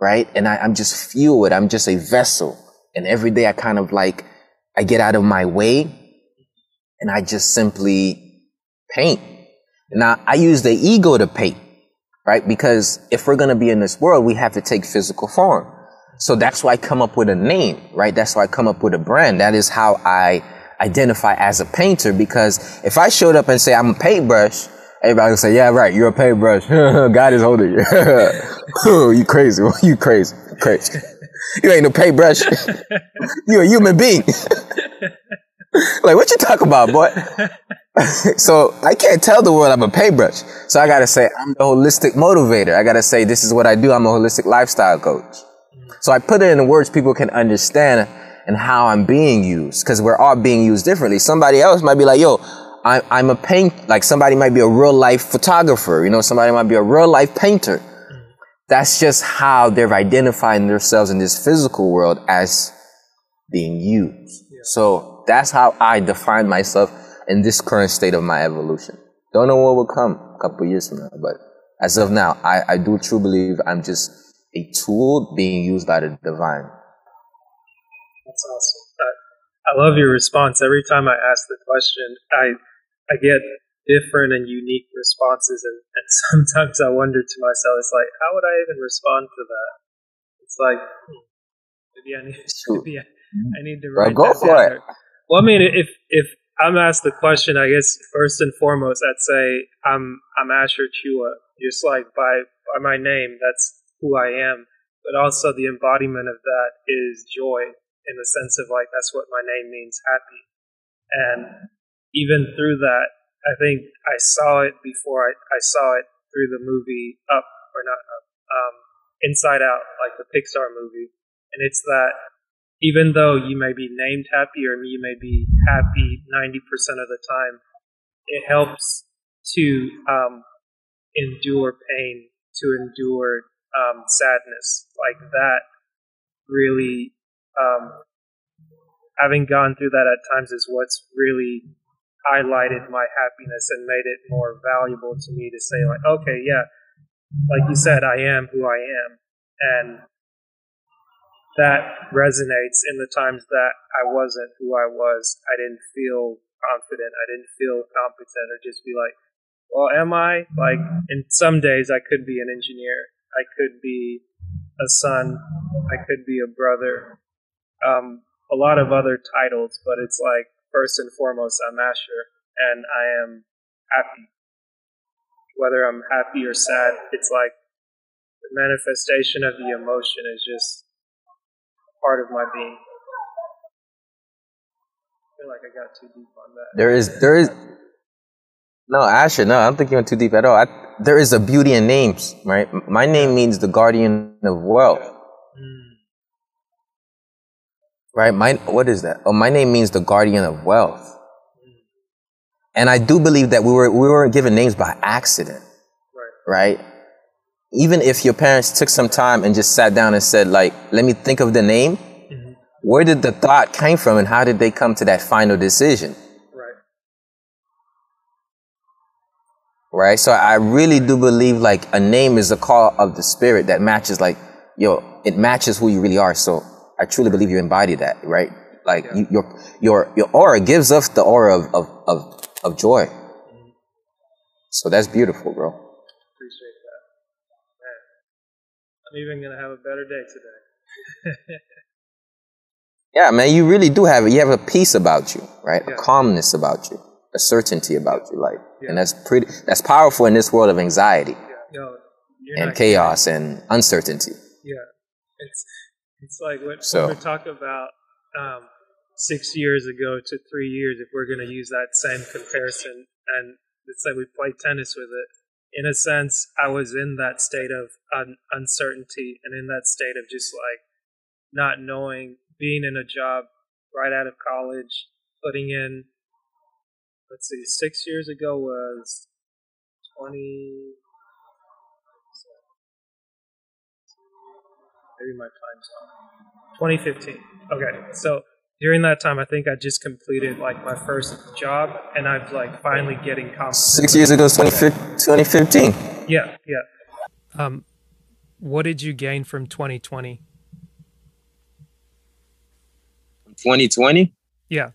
right? And I'm just fueled. I'm just a vessel. And every day I kind of like, I get out of my way and I just simply paint. Now, I use the ego to paint, right? Because if we're going to be in this world, we have to take physical form. So that's why I come up with a name, right? That's why I come up with a brand. That is how I identify as a painter, because if I showed up and say I'm a paintbrush, everybody would say, yeah, right, you're a paintbrush. God is holding you. You crazy. You crazy. Crazy. You ain't no paintbrush. You're a human being. Like, what you talking about, boy? So I can't tell the world I'm a paintbrush. So I got to say I'm the holistic motivator. I got to say this is what I do. I'm a holistic lifestyle coach. So I put it in words people can understand and how I'm being used, because we're all being used differently. Somebody else might be like, yo, I'm a paint, like somebody might be a real life photographer. You know, somebody might be a real life painter. That's just how they're identifying themselves in this physical world as being used. Yeah. So that's how I define myself in this current state of my evolution. Don't know what will come a couple of years from now, but as of now, I do truly believe I'm just a tool being used by the divine. That's awesome. I love your response. Every time I ask the question, I get different and unique responses, and sometimes I wonder to myself, it's like, how would I even respond to that? It's like, maybe I need to write that down. It. Well, I mean, if I'm asked the question, I guess first and foremost, I'd say I'm Asher Chua, just like by my name, that's who I am. But also the embodiment of that is joy, in the sense of like, that's what my name means, happy. And even through that, I think I saw it before I saw it through the movie Inside Out, like the Pixar movie. And it's that even though you may be named happy or you may be happy 90% of the time, it helps to endure pain, to endure sadness. Like that really, having gone through that at times is what's really highlighted my happiness and made it more valuable to me to say, like, okay, yeah, like you said, I am who I am. And that resonates in the times that I wasn't who I was. I didn't feel confident. I didn't feel competent, or just be like, well, am I? Like, in some days I could be an engineer. I could be a son. I could be a brother. A lot of other titles, but it's like, first and foremost, I'm Asher, and I am happy. Whether I'm happy or sad, it's like the manifestation of the emotion is just part of my being. I feel like I got too deep on that. There is, no, Asher, no, I don't think you went too deep at all. There is a beauty in names, right? My name means the guardian of wealth. Mm. Right? What is that? Oh, my name means the guardian of wealth. And I do believe that we weren't given names by accident. Right? Even if your parents took some time and just sat down and said, like, let me think of the name. Mm-hmm. Where did the thought came from and how did they come to that final decision? Right? So I really do believe, like, a name is a call of the spirit that matches, like, yo, it matches who you really are. So I truly believe you embody that, right? Like, yeah. your aura gives us the aura of joy. Mm-hmm. So that's beautiful, bro. Appreciate that. Man, I'm even gonna have a better day today. Yeah, man, you really do have it. You have a peace about you, right? Yeah. A calmness about you, a certainty about you, like, yeah. And that's powerful in this world of anxiety, yeah. No, and chaos kidding. And uncertainty. Yeah, It's like when we talk about 6 years ago to 3 years, if we're going to use that same comparison, and let's say we play tennis with it. In a sense, I was in that state of uncertainty, and in that state of just like not knowing, being in a job right out of college, putting in, let's see, 6 years ago was 20, maybe my time's off, 2015. Okay, so during that time, I think I just completed like my first job, and I'm like finally getting compensated. 6 years ago, 2015. Yeah, yeah. What did you gain from 2020? 2020? Yeah.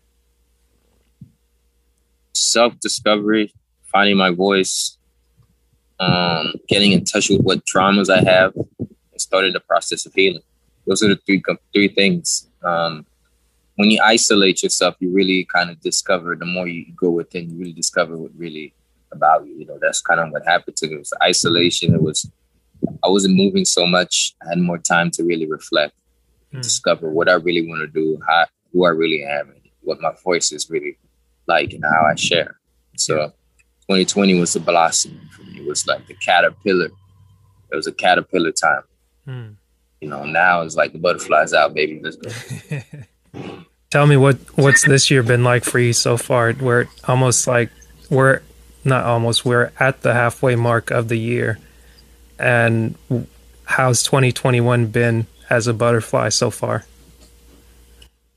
Self-discovery, finding my voice, getting in touch with what traumas I have, and started the process of healing. Those are the three things. When you isolate yourself, you really kind of discover, the more you go within, you really discover what really about you. You know, that's kind of what happened to me. It was isolation. It was, I wasn't moving so much. I had more time to really reflect, discover what I really want to do, how, who I really am, and what my voice is really like and how I share. So 2020 was the blossom for me. It was like the caterpillar. It was a caterpillar time. Mm. You know, now it's like the butterflies out, baby. Let's go. Tell me what's this year been like for you so far? We're almost like, we're at the halfway mark of the year. And how's 2021 been as a butterfly so far?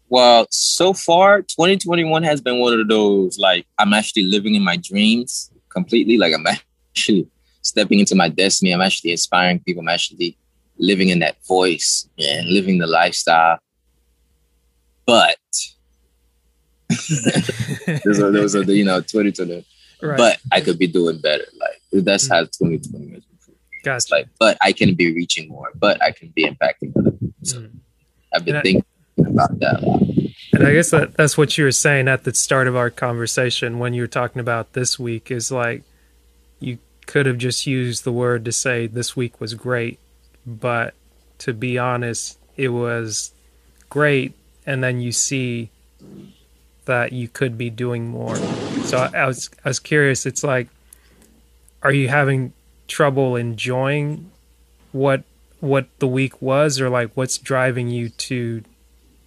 Well, so far, 2021 has been one of those, like, I'm actually living in my dreams completely. Like, I'm actually stepping into my destiny. I'm actually inspiring people. I'm actually living in that voice and living the lifestyle. But there was 2020. Right. But I could be doing better. Like, that's how 2020 is. Gotcha. Like, but I can be reaching more. But I can be impacting other people. So I've been thinking about that a lot. And I guess that's what you were saying at the start of our conversation when you were talking about this week, is like, you could have just used the word to say this week was great, but to be honest, it was great, and then you see that you could be doing more. So I was curious, it's like, are you having trouble enjoying what the week was, or like what's driving you to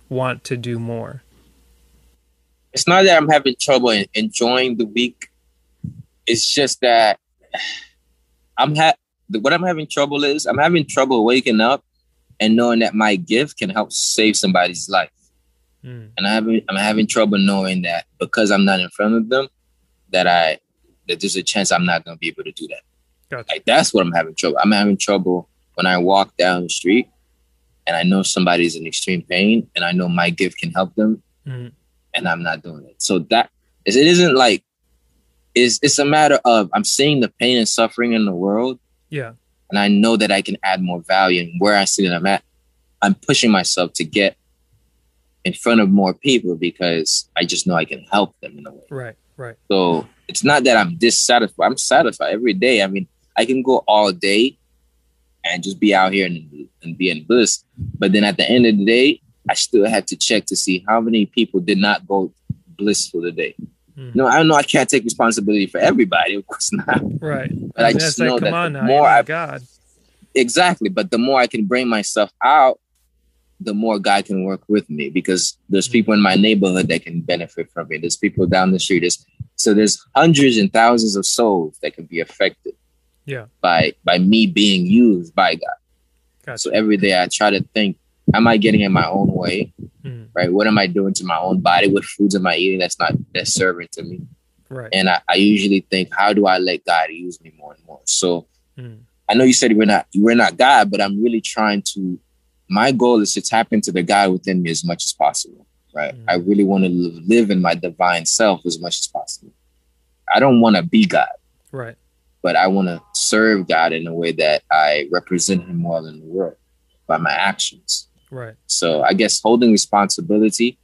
want to do more? It's not that I'm having trouble enjoying the week. It's just that what I'm having trouble is, I'm having trouble waking up and knowing that my gift can help save somebody's life. Mm. And I'm having trouble knowing that because I'm not in front of them, that there's a chance I'm not going to be able to do that. Gotcha. Like, that's what I'm having trouble. I'm having trouble when I walk down the street and I know somebody's in extreme pain and I know my gift can help them, and I'm not doing it. So that is, it isn't like, it's a matter of, I'm seeing the pain and suffering in the world. Yeah. And I know that I can add more value, and where I see that I'm at, I'm pushing myself to get in front of more people because I just know I can help them in a way. Right. Right. So it's not that I'm dissatisfied. I'm satisfied every day. I mean, I can go all day and just be out here and be in bliss. But then at the end of the day, I still had to check to see how many people did not go blissful today. Mm. No, I know I can't take responsibility for everybody. Of course not. Right. But I just know that the more I... God. Exactly. But the more I can bring myself out, the more God can work with me, because there's people in my neighborhood that can benefit from it. There's people down the street. So there's hundreds and thousands of souls that can be affected by me being used by God. Gotcha. So every day I try to think, am I getting in my own way? Mm. Right? What am I doing to my own body? What foods am I eating that's serving to me? Right. And I usually think, how do I let God use me more and more? So I know you said we're not God, but I'm really trying to, my goal is to tap into the God within me as much as possible, right? I really want to live in my divine self as much as possible. I don't want to be God, right? But I want to serve God in a way that I represent Him well in the world by my actions, right? So I guess holding responsibility,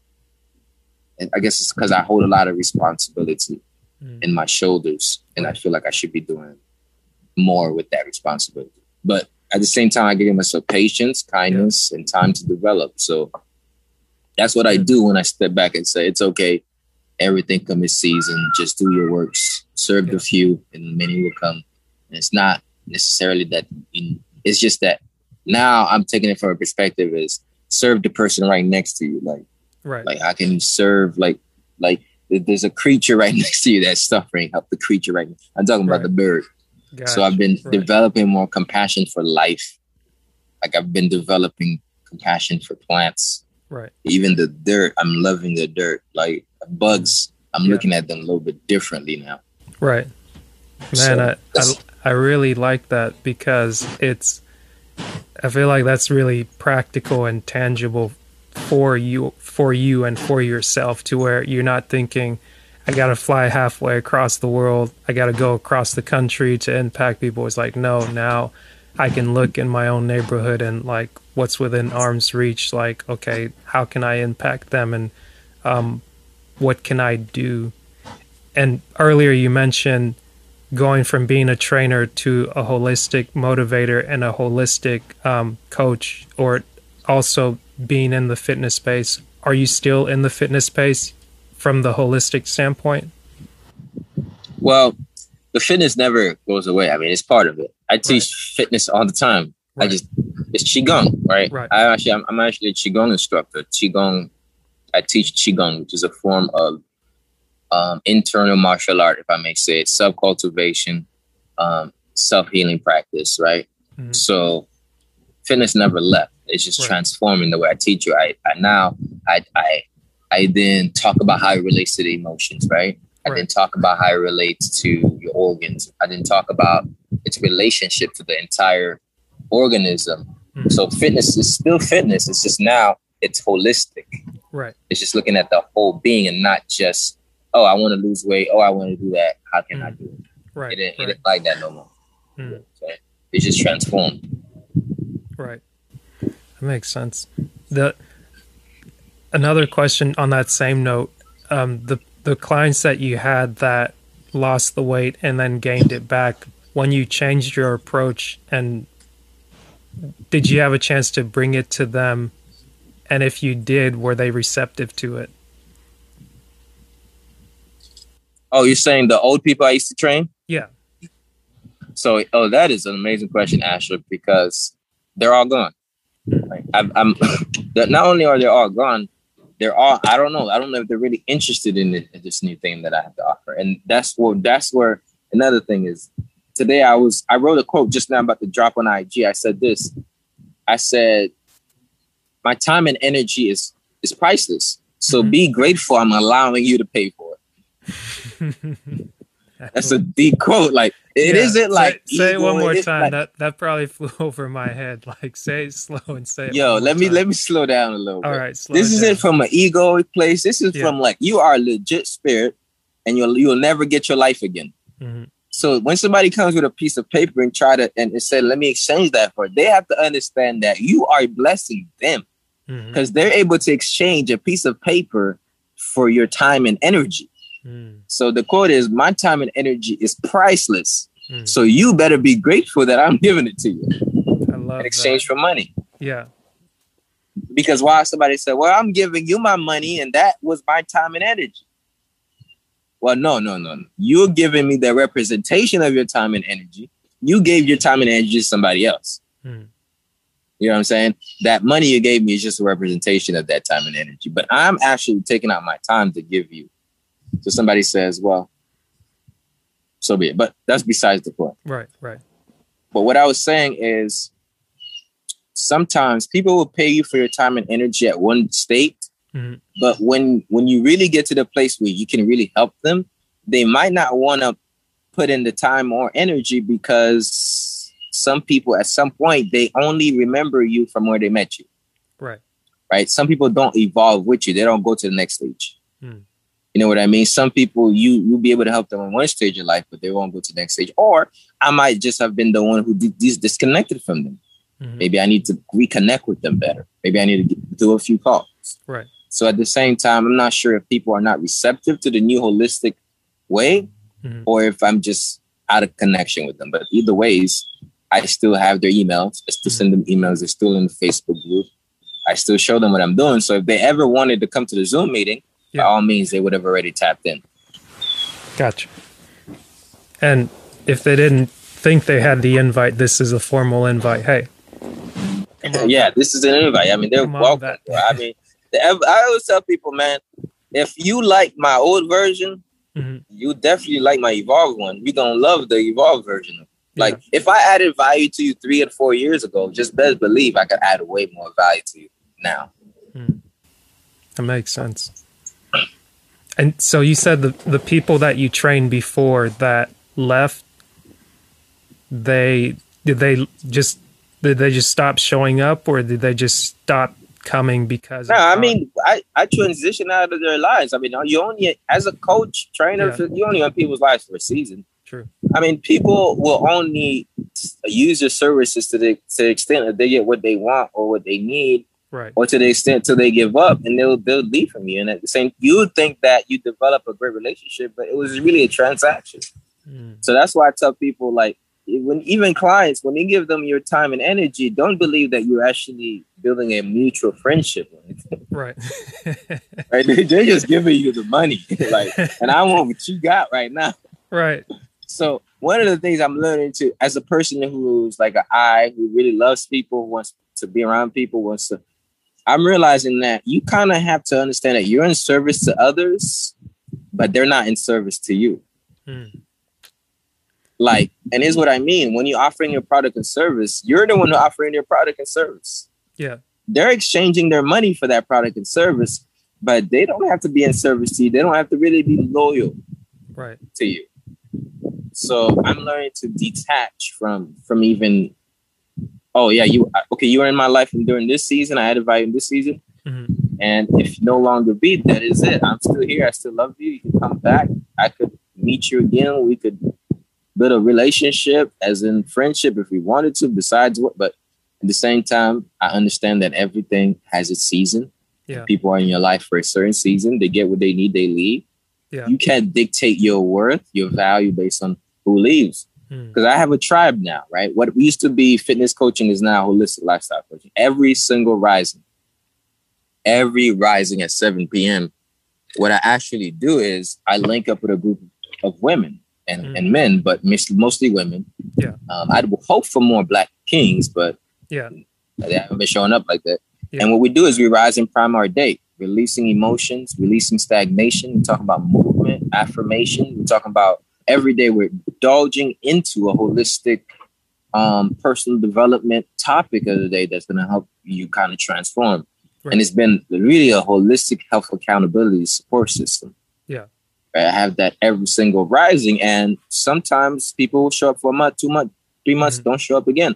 and I guess it's because I hold a lot of responsibility in my shoulders, and I feel like I should be doing more with that responsibility, but at the same time, I give myself patience, kindness, and time to develop. So that's what I do when I step back and say, it's okay. Everything comes in season. Just do your works. Serve the few, and many will come. And it's not necessarily that. It's just that now I'm taking it from a perspective is serve the person right next to you. Like, right. Like, how can you serve? Like, Like there's a creature right next to you that's suffering. Help the creature right now. I'm talking about the bird. Gotcha. So I've been developing more compassion for life. Like I've been developing compassion for plants. Right. Even the dirt. I'm loving the dirt. Like bugs. I'm looking at them a little bit differently now. Right. Man, so I really like that because it's, I feel like that's really practical and tangible for you and for yourself, to where you're not thinking, I got to fly halfway across the world. I got to go across the country to impact people. It's like, no, now I can look in my own neighborhood and like what's within arm's reach. Like, okay, how can I impact them? And, what can I do? And earlier you mentioned going from being a trainer to a holistic motivator and a holistic coach, or also being in the fitness space. Are you still in the fitness space from the holistic standpoint? Well, the fitness never goes away. I mean, it's part of it. I teach fitness all the time. Right. It's Qigong, right? I'm actually a Qigong instructor. I teach Qigong, which is a form of internal martial art, if I may say it, self-cultivation, self-healing practice, right? Mm-hmm. So fitness never left. It's just transforming the way I teach you. I then talk about how it relates to the emotions, right? I then talk about how it relates to your organs. I then talk about its relationship to the entire organism. Mm-hmm. So fitness is still fitness. It's just now it's holistic. Right. It's just looking at the whole being and not just, oh, I want to lose weight. Oh, I want to do that. How can I do it? Right. It ain't like that no more. Mm. So it's just transformed. Right. That makes sense. Another question on that same note, the clients that you had that lost the weight and then gained it back, when you changed your approach, and did you have a chance to bring it to them? And if you did, were they receptive to it? Oh, you're saying the old people I used to train? Yeah. So, that is an amazing question, Asher, because they're all gone. Like, not only are they all gone, they're all, I don't know if they're really interested in this new thing that I have to offer. And that's where another thing is. Today I wrote a quote just now about the drop on IG. I said this. I said, my time and energy is priceless. So be grateful I'm allowing you to pay for it. That's a deep quote. Like isn't like say it one more time. Like, that probably flew over my head. Like say it slow and say it. Yo, let me slow down a little bit. All right, slow this isn't from an egoic place. This is from like you are a legit spirit and you'll never get your life again. Mm-hmm. So when somebody comes with a piece of paper and say, let me exchange that for it, they have to understand that you are blessing them. Because they're able to exchange a piece of paper for your time and energy. So the quote is, my time and energy is priceless. So you better be grateful that I'm giving it to you in exchange for money. Yeah. Because why somebody said, well, I'm giving you my money and that was my time and energy. Well, no. You're giving me the representation of your time and energy. You gave your time and energy to somebody else. You know what I'm saying? That money you gave me is just a representation of that time and energy. But I'm actually taking out my time to give you. So somebody says, well, so be it. But that's besides the point. Right. But what I was saying is sometimes people will pay you for your time and energy at one state. Mm-hmm. But when you really get to the place where you can really help them, they might not want to put in the time or energy because some people at some point, they only remember you from where they met you. Right. Some people don't evolve with you. They don't go to the next stage. You know what I mean? Some people, you'll be able to help them on one stage of life, but they won't go to the next stage. Or I might just have been the one who disconnected from them. Maybe I need to reconnect with them better. Maybe I need to do a few calls. Right. So at the same time, I'm not sure if people are not receptive to the new holistic way or if I'm just out of connection with them. But either ways, I still have their emails. I still send them emails. They're still in the Facebook group. I still show them what I'm doing. So if they ever wanted to come to the Zoom meeting, by all means, they would have already tapped in. Gotcha. And if they didn't think they had the invite, this is a formal invite. Hey. This is an invite. I mean, they're welcome. I mean, I always tell people, man, if you like my old version, mm-hmm. you definitely like my evolved one. You're going to love the evolved version of it. Like, yeah. if I added value to you 3 and 4 years ago, just best believe I could add way more value to you now. Mm. That makes sense. And so you said the people that you trained before that left, did they just stop showing up, or did they just stop coming because? No, I mean, I transitioned out of their lives. I mean, you only, as a coach, trainer, yeah. you only on people's lives for a season. True. I mean, people will only use your services to the extent that they get what they want or what they need, right? Or to the extent till they give up, and they'll leave from you. And at the same, you would think that you develop a great relationship, but it was really a transaction. Mm. So that's why I tell people, like, when even clients, when you give them your time and energy, don't believe that you're actually building a mutual friendship. Right. Right? They're just giving you the money, like, and I want what you got right now. Right. So one of the things I'm learning to, as a person who's like an eye, who really loves people, wants to be around people, I'm realizing that you kind of have to understand that you're in service to others, but they're not in service to you. Mm. Like, and here's what I mean. When you're offering your product and service, you're the one offering your product and service. Yeah. They're exchanging their money for that product and service, but they don't have to be in service to you. They don't have to really be loyal right. to you. So I'm learning to detach from even, oh yeah, you were in my life and during this season, I added value in this season. Mm-hmm. And if you no longer be, that is it. I'm still here. I still love you. You can come back. I could meet you again. We could build a relationship, as in friendship, if we wanted to, besides what, but at the same time, I understand that everything has its season. Yeah. People are in your life for a certain season. They get what they need. They leave. Yeah. You can't dictate your worth, your value based on who leaves. Because I have a tribe now, right? What used to be fitness coaching is now holistic lifestyle coaching. Every rising at 7 p.m., what I actually do is I link up with a group of women and men, but mostly women. Yeah. I would hope for more Black kings, but yeah, they haven't been showing up like that. Yeah. And what we do is we rise and prime our day. Releasing emotions, releasing stagnation. We're talking about movement, affirmation. We're talking about every day we're indulging into a holistic personal development topic of the day that's going to help you kind of transform. Right. And it's been really a holistic health accountability support system. Yeah. Right? I have that every single rising. And sometimes people will show up for a month, 2 months, 3 months, mm-hmm. don't show up again.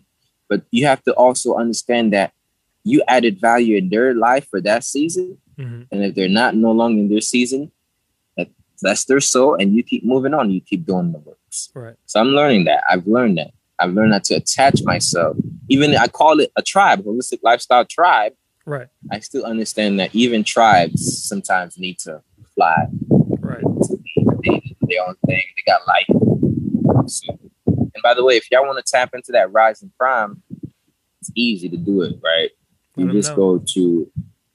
But you have to also understand that you added value in their life for that season. Mm-hmm. And if they're no longer in their season, that's their soul. And you keep moving on. You keep doing the works. Right. So I'm learning that. I've learned that to attach myself. Even I call it a tribe, holistic lifestyle tribe. Right. I still understand that even tribes sometimes need to fly. Right. Their own thing. They got life. So, and by the way, if y'all want to tap into that Rise and Prime, it's easy to do it, right? You just go to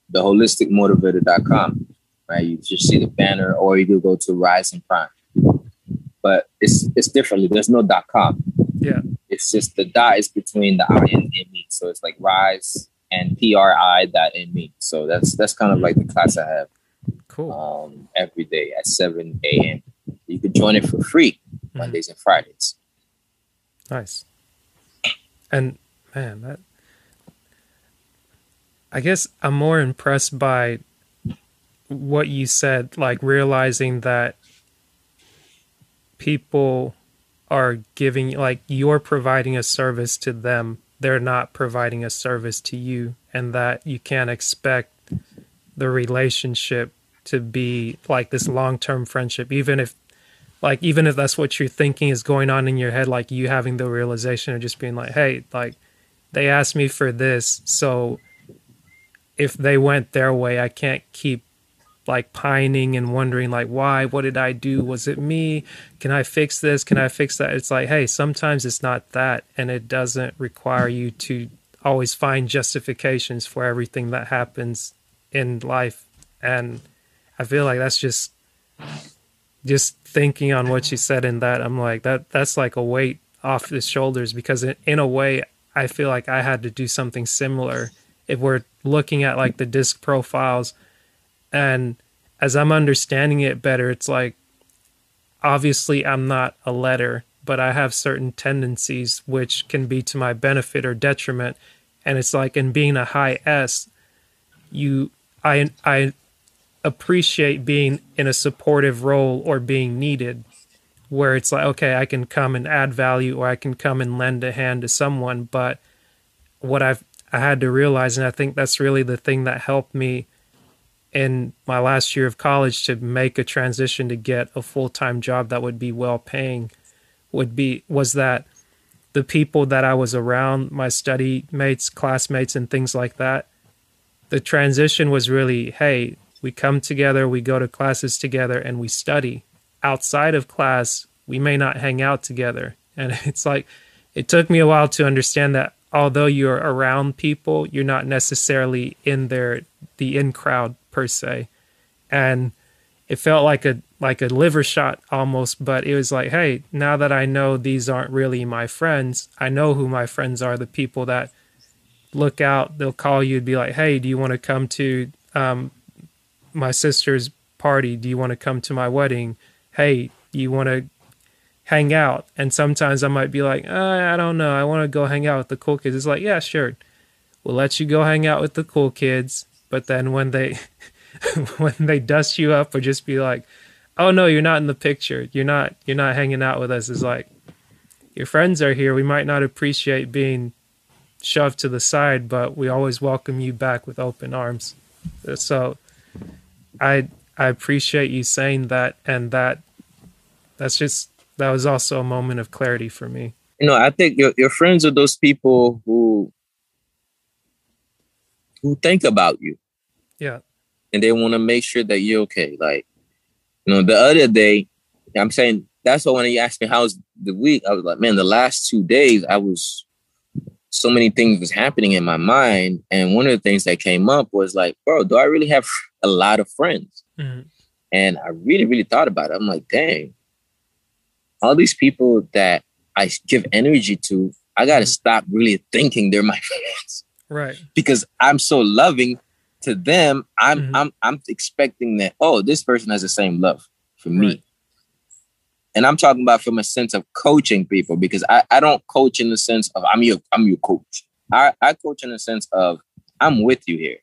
the holisticmotivator.com, right? You just see the banner, or you do go to Rise and Prime. But it's differently. There's no .com. Yeah. It's just the dot is between the I and ME. So it's like Rise and PRI.ME. So that's kind of like the class I have. Cool. Every day at 7 a.m. You can join it for free Mondays and Fridays. Nice. And man, that, I guess I'm more impressed by what you said, like realizing that people are giving, like you're providing a service to them. They're not providing a service to you, and that you can't expect the relationship to be like this long-term friendship, even if that's what you're thinking is going on in your head, like you having the realization of just being like, hey, like they asked me for this, so if they went their way, I can't keep like pining and wondering like, why, what did I do? Was it me? Can I fix this? Can I fix that? It's like, hey, sometimes it's not that. And it doesn't require you to always find justifications for everything that happens in life. And I feel like that's just thinking on what you said in that, I'm like, that's like a weight off the shoulders, because in a way, I feel like I had to do something similar. If we're looking at like the DISC profiles, and as I'm understanding it better, it's like, obviously I'm not a letter, but I have certain tendencies which can be to my benefit or detriment. And it's like, in being a high S, I appreciate being in a supportive role or being needed, where it's like, okay, I can come and add value, or I can come and lend a hand to someone. But what I had to realize, and I think that's really the thing that helped me in my last year of college to make a transition to get a full-time job that would be well-paying, was that the people that I was around, my study mates, classmates, and things like that, the transition was really, hey, we come together, we go to classes together, and we study. Outside of class, we may not hang out together. And it's like, it took me a while to understand that although you're around people, you're not necessarily in the in-crowd per se. And it felt like a liver shot almost, but it was like, hey, now that I know these aren't really my friends, I know who my friends are, the people that look out, they'll call you and be like, hey, do you want to come to my sister's party? Do you want to come to my wedding? Hey, you want to hang out? And sometimes I might be like, I don't know, I want to go hang out with the cool kids. It's like, yeah, sure, we'll let you go hang out with the cool kids. But then when they when they dust you up, or just be like, oh no, you're not in the picture, you're not hanging out with us. It's like, your friends are here. We might not appreciate being shoved to the side, but we always welcome you back with open arms. So I appreciate you saying that, and that was also a moment of clarity for me. You know, I think your friends are those people who think about you. Yeah. And they want to make sure that you're okay. Like, you know, the other day, I'm saying, that's why when he asked me how's the week, I was like, man, the last 2 days, so many things was happening in my mind. And one of the things that came up was like, bro, do I really have a lot of friends? Mm-hmm. And I really, really thought about it. I'm like, dang, all these people that I give energy to, I got to stop really thinking they're my friends. Right. Because I'm so loving to them, I'm expecting that, oh, this person has the same love for me. Right. And I'm talking about from a sense of coaching people, because I don't coach in the sense of I'm your coach. I coach in the sense of I'm with you here.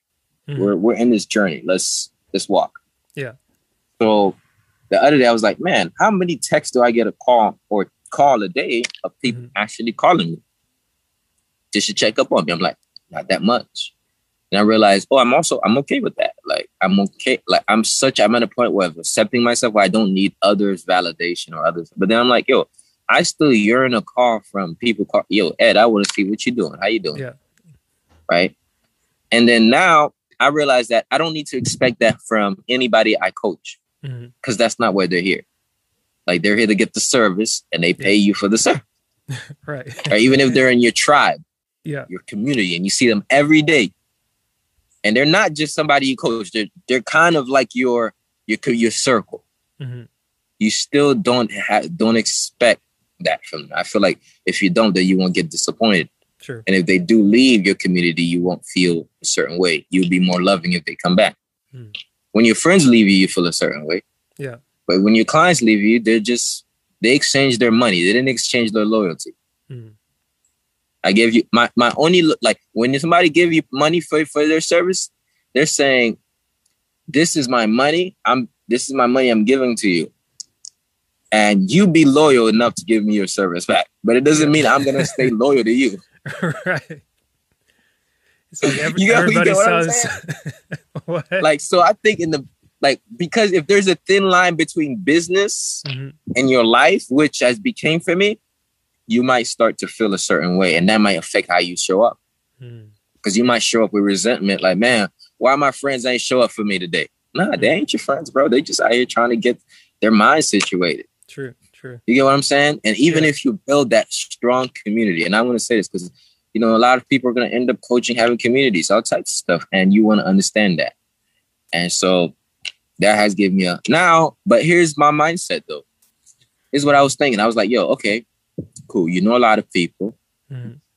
Mm-hmm. We're in this journey. Let's walk. Yeah. So the other day I was like, man, how many texts do I get a call a day of people actually calling me just to check up on me? I'm like, not that much. And I realized, oh, I'm okay with that. Like, I'm okay. Like, I'm at a point where I'm accepting myself, where I don't need others' validation or others. But then I'm like, yo, I still yearn a call from people. Yo, Ed, I want to see what you doing. How you doing? Yeah. Right. And then now I realize that I don't need to expect that from anybody I coach, because that's not why they're here. Like, they're here to get the service, and they pay you for the service. Right. Or even if they're in your tribe, your community, and you see them every day. And they're not just somebody you coach. They're kind of like your circle. Mm-hmm. You still don't expect that from them. I feel like if you don't, then you won't get disappointed. Sure. And if they do leave your community, you won't feel a certain way. You'll be more loving if they come back. Mm. When your friends leave you, you feel a certain way. Yeah. But when your clients leave you, they exchange their money. They didn't exchange their loyalty. Mm. I give you my only look, like, when somebody give you money for their service, they're saying, this is my money I'm giving to you, and you be loyal enough to give me your service back. But it doesn't mean I'm gonna stay loyal to you. Right. It's like everybody says what? Like, so I think because if there's a thin line between business and your life, which has became for me, you might start to feel a certain way, and that might affect how you show up. Because you might show up with resentment. Like, man, why my friends ain't show up for me today? Nah, they ain't your friends, bro. They just out here trying to get their mind situated. True. You get what I'm saying? And even if you build that strong community, and I want to say this because, you know, a lot of people are going to end up coaching, having communities, all types of stuff. And you want to understand that. And so that has given me but here's my mindset though. Here's what I was thinking. I was like, yo, okay, cool. You know a lot of people.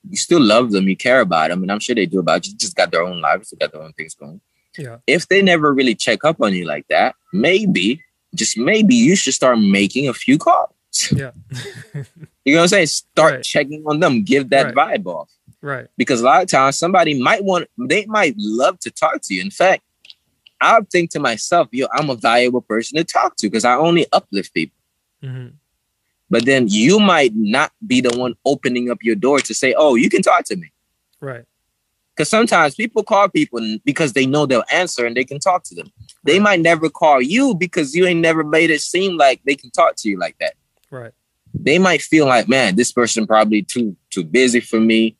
You still love them. You care about them. And I'm sure they do about you. Just got their own lives. They got their own things going. Yeah. If they never really check up on you like that, maybe, just maybe, you should start making a few calls. Yeah. You know what I'm saying? Start checking on them. Give that vibe off. Right. Because a lot of times somebody might want, they might love to talk to you. In fact, I think to myself, yo, I'm a valuable person to talk to because I only uplift people. Mm-hmm. But then you might not be the one opening up your door to say, oh, you can talk to me. Right. Because sometimes people call people because they know they'll answer and they can talk to them. They might never call you because you ain't never made it seem like they can talk to you like that. Right. They might feel like, man, this person probably too busy for me.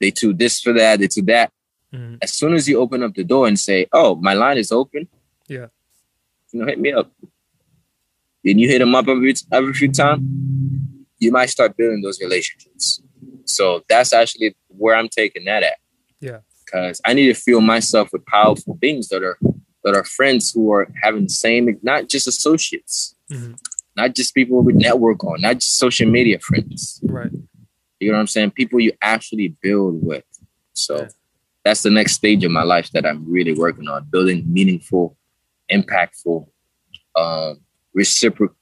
They too this for that. They too that. Mm-hmm. As soon as you open up the door and say, oh, my line is open. Yeah. You know, hit me up. Then you hit them up every few times. You might start building those relationships. So that's actually where I'm taking that at. Yeah, because I need to fill myself with powerful beings that are friends who are having the same, not just associates, mm-hmm. not just people we network on, not just social media friends. Right. You know what I'm saying? People you actually build with. So that's the next stage of my life that I'm really working on, building meaningful, impactful, reciprocated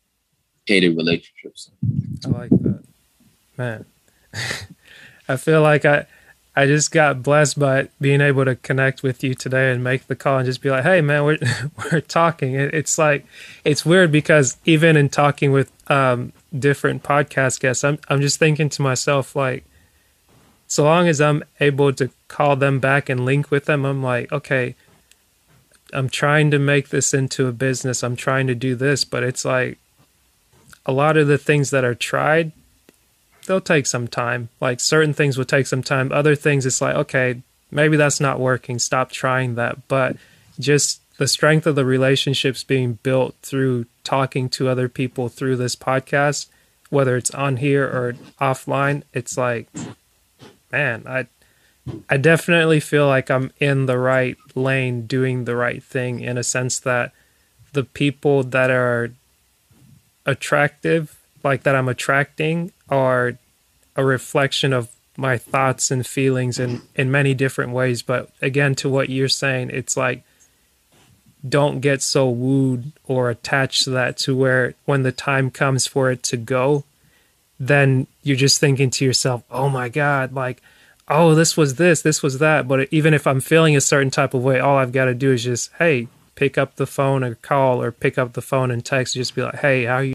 relationships. I like that. Man, I feel like I just got blessed by being able to connect with you today and make the call and just be like, hey, man, we're talking. It's like, it's weird because even in talking with different podcast guests, I'm just thinking to myself, like, so long as I'm able to call them back and link with them, I'm like, okay, I'm trying to make this into a business. I'm trying to do this, but it's like a lot of the things that are tried, they'll take some time. Like certain things will take some time. Other things, it's like, okay, maybe that's not working. Stop trying that. But just the strength of the relationships being built through talking to other people through this podcast, whether it's on here or offline, it's like, man, I definitely feel like I'm in the right lane doing the right thing, in a sense that the people that are attractive, like that I'm attracting, are a reflection of my thoughts and feelings in many different ways. But again, to what you're saying, it's like, don't get so wooed or attached to that, to where when the time comes for it to go, then you're just thinking to yourself, oh my God, like, oh, this was this, this was that. But even if I'm feeling a certain type of way, all I've got to do is just, hey, pick up the phone or call, or pick up the phone and text, and just be like, hey, how are you?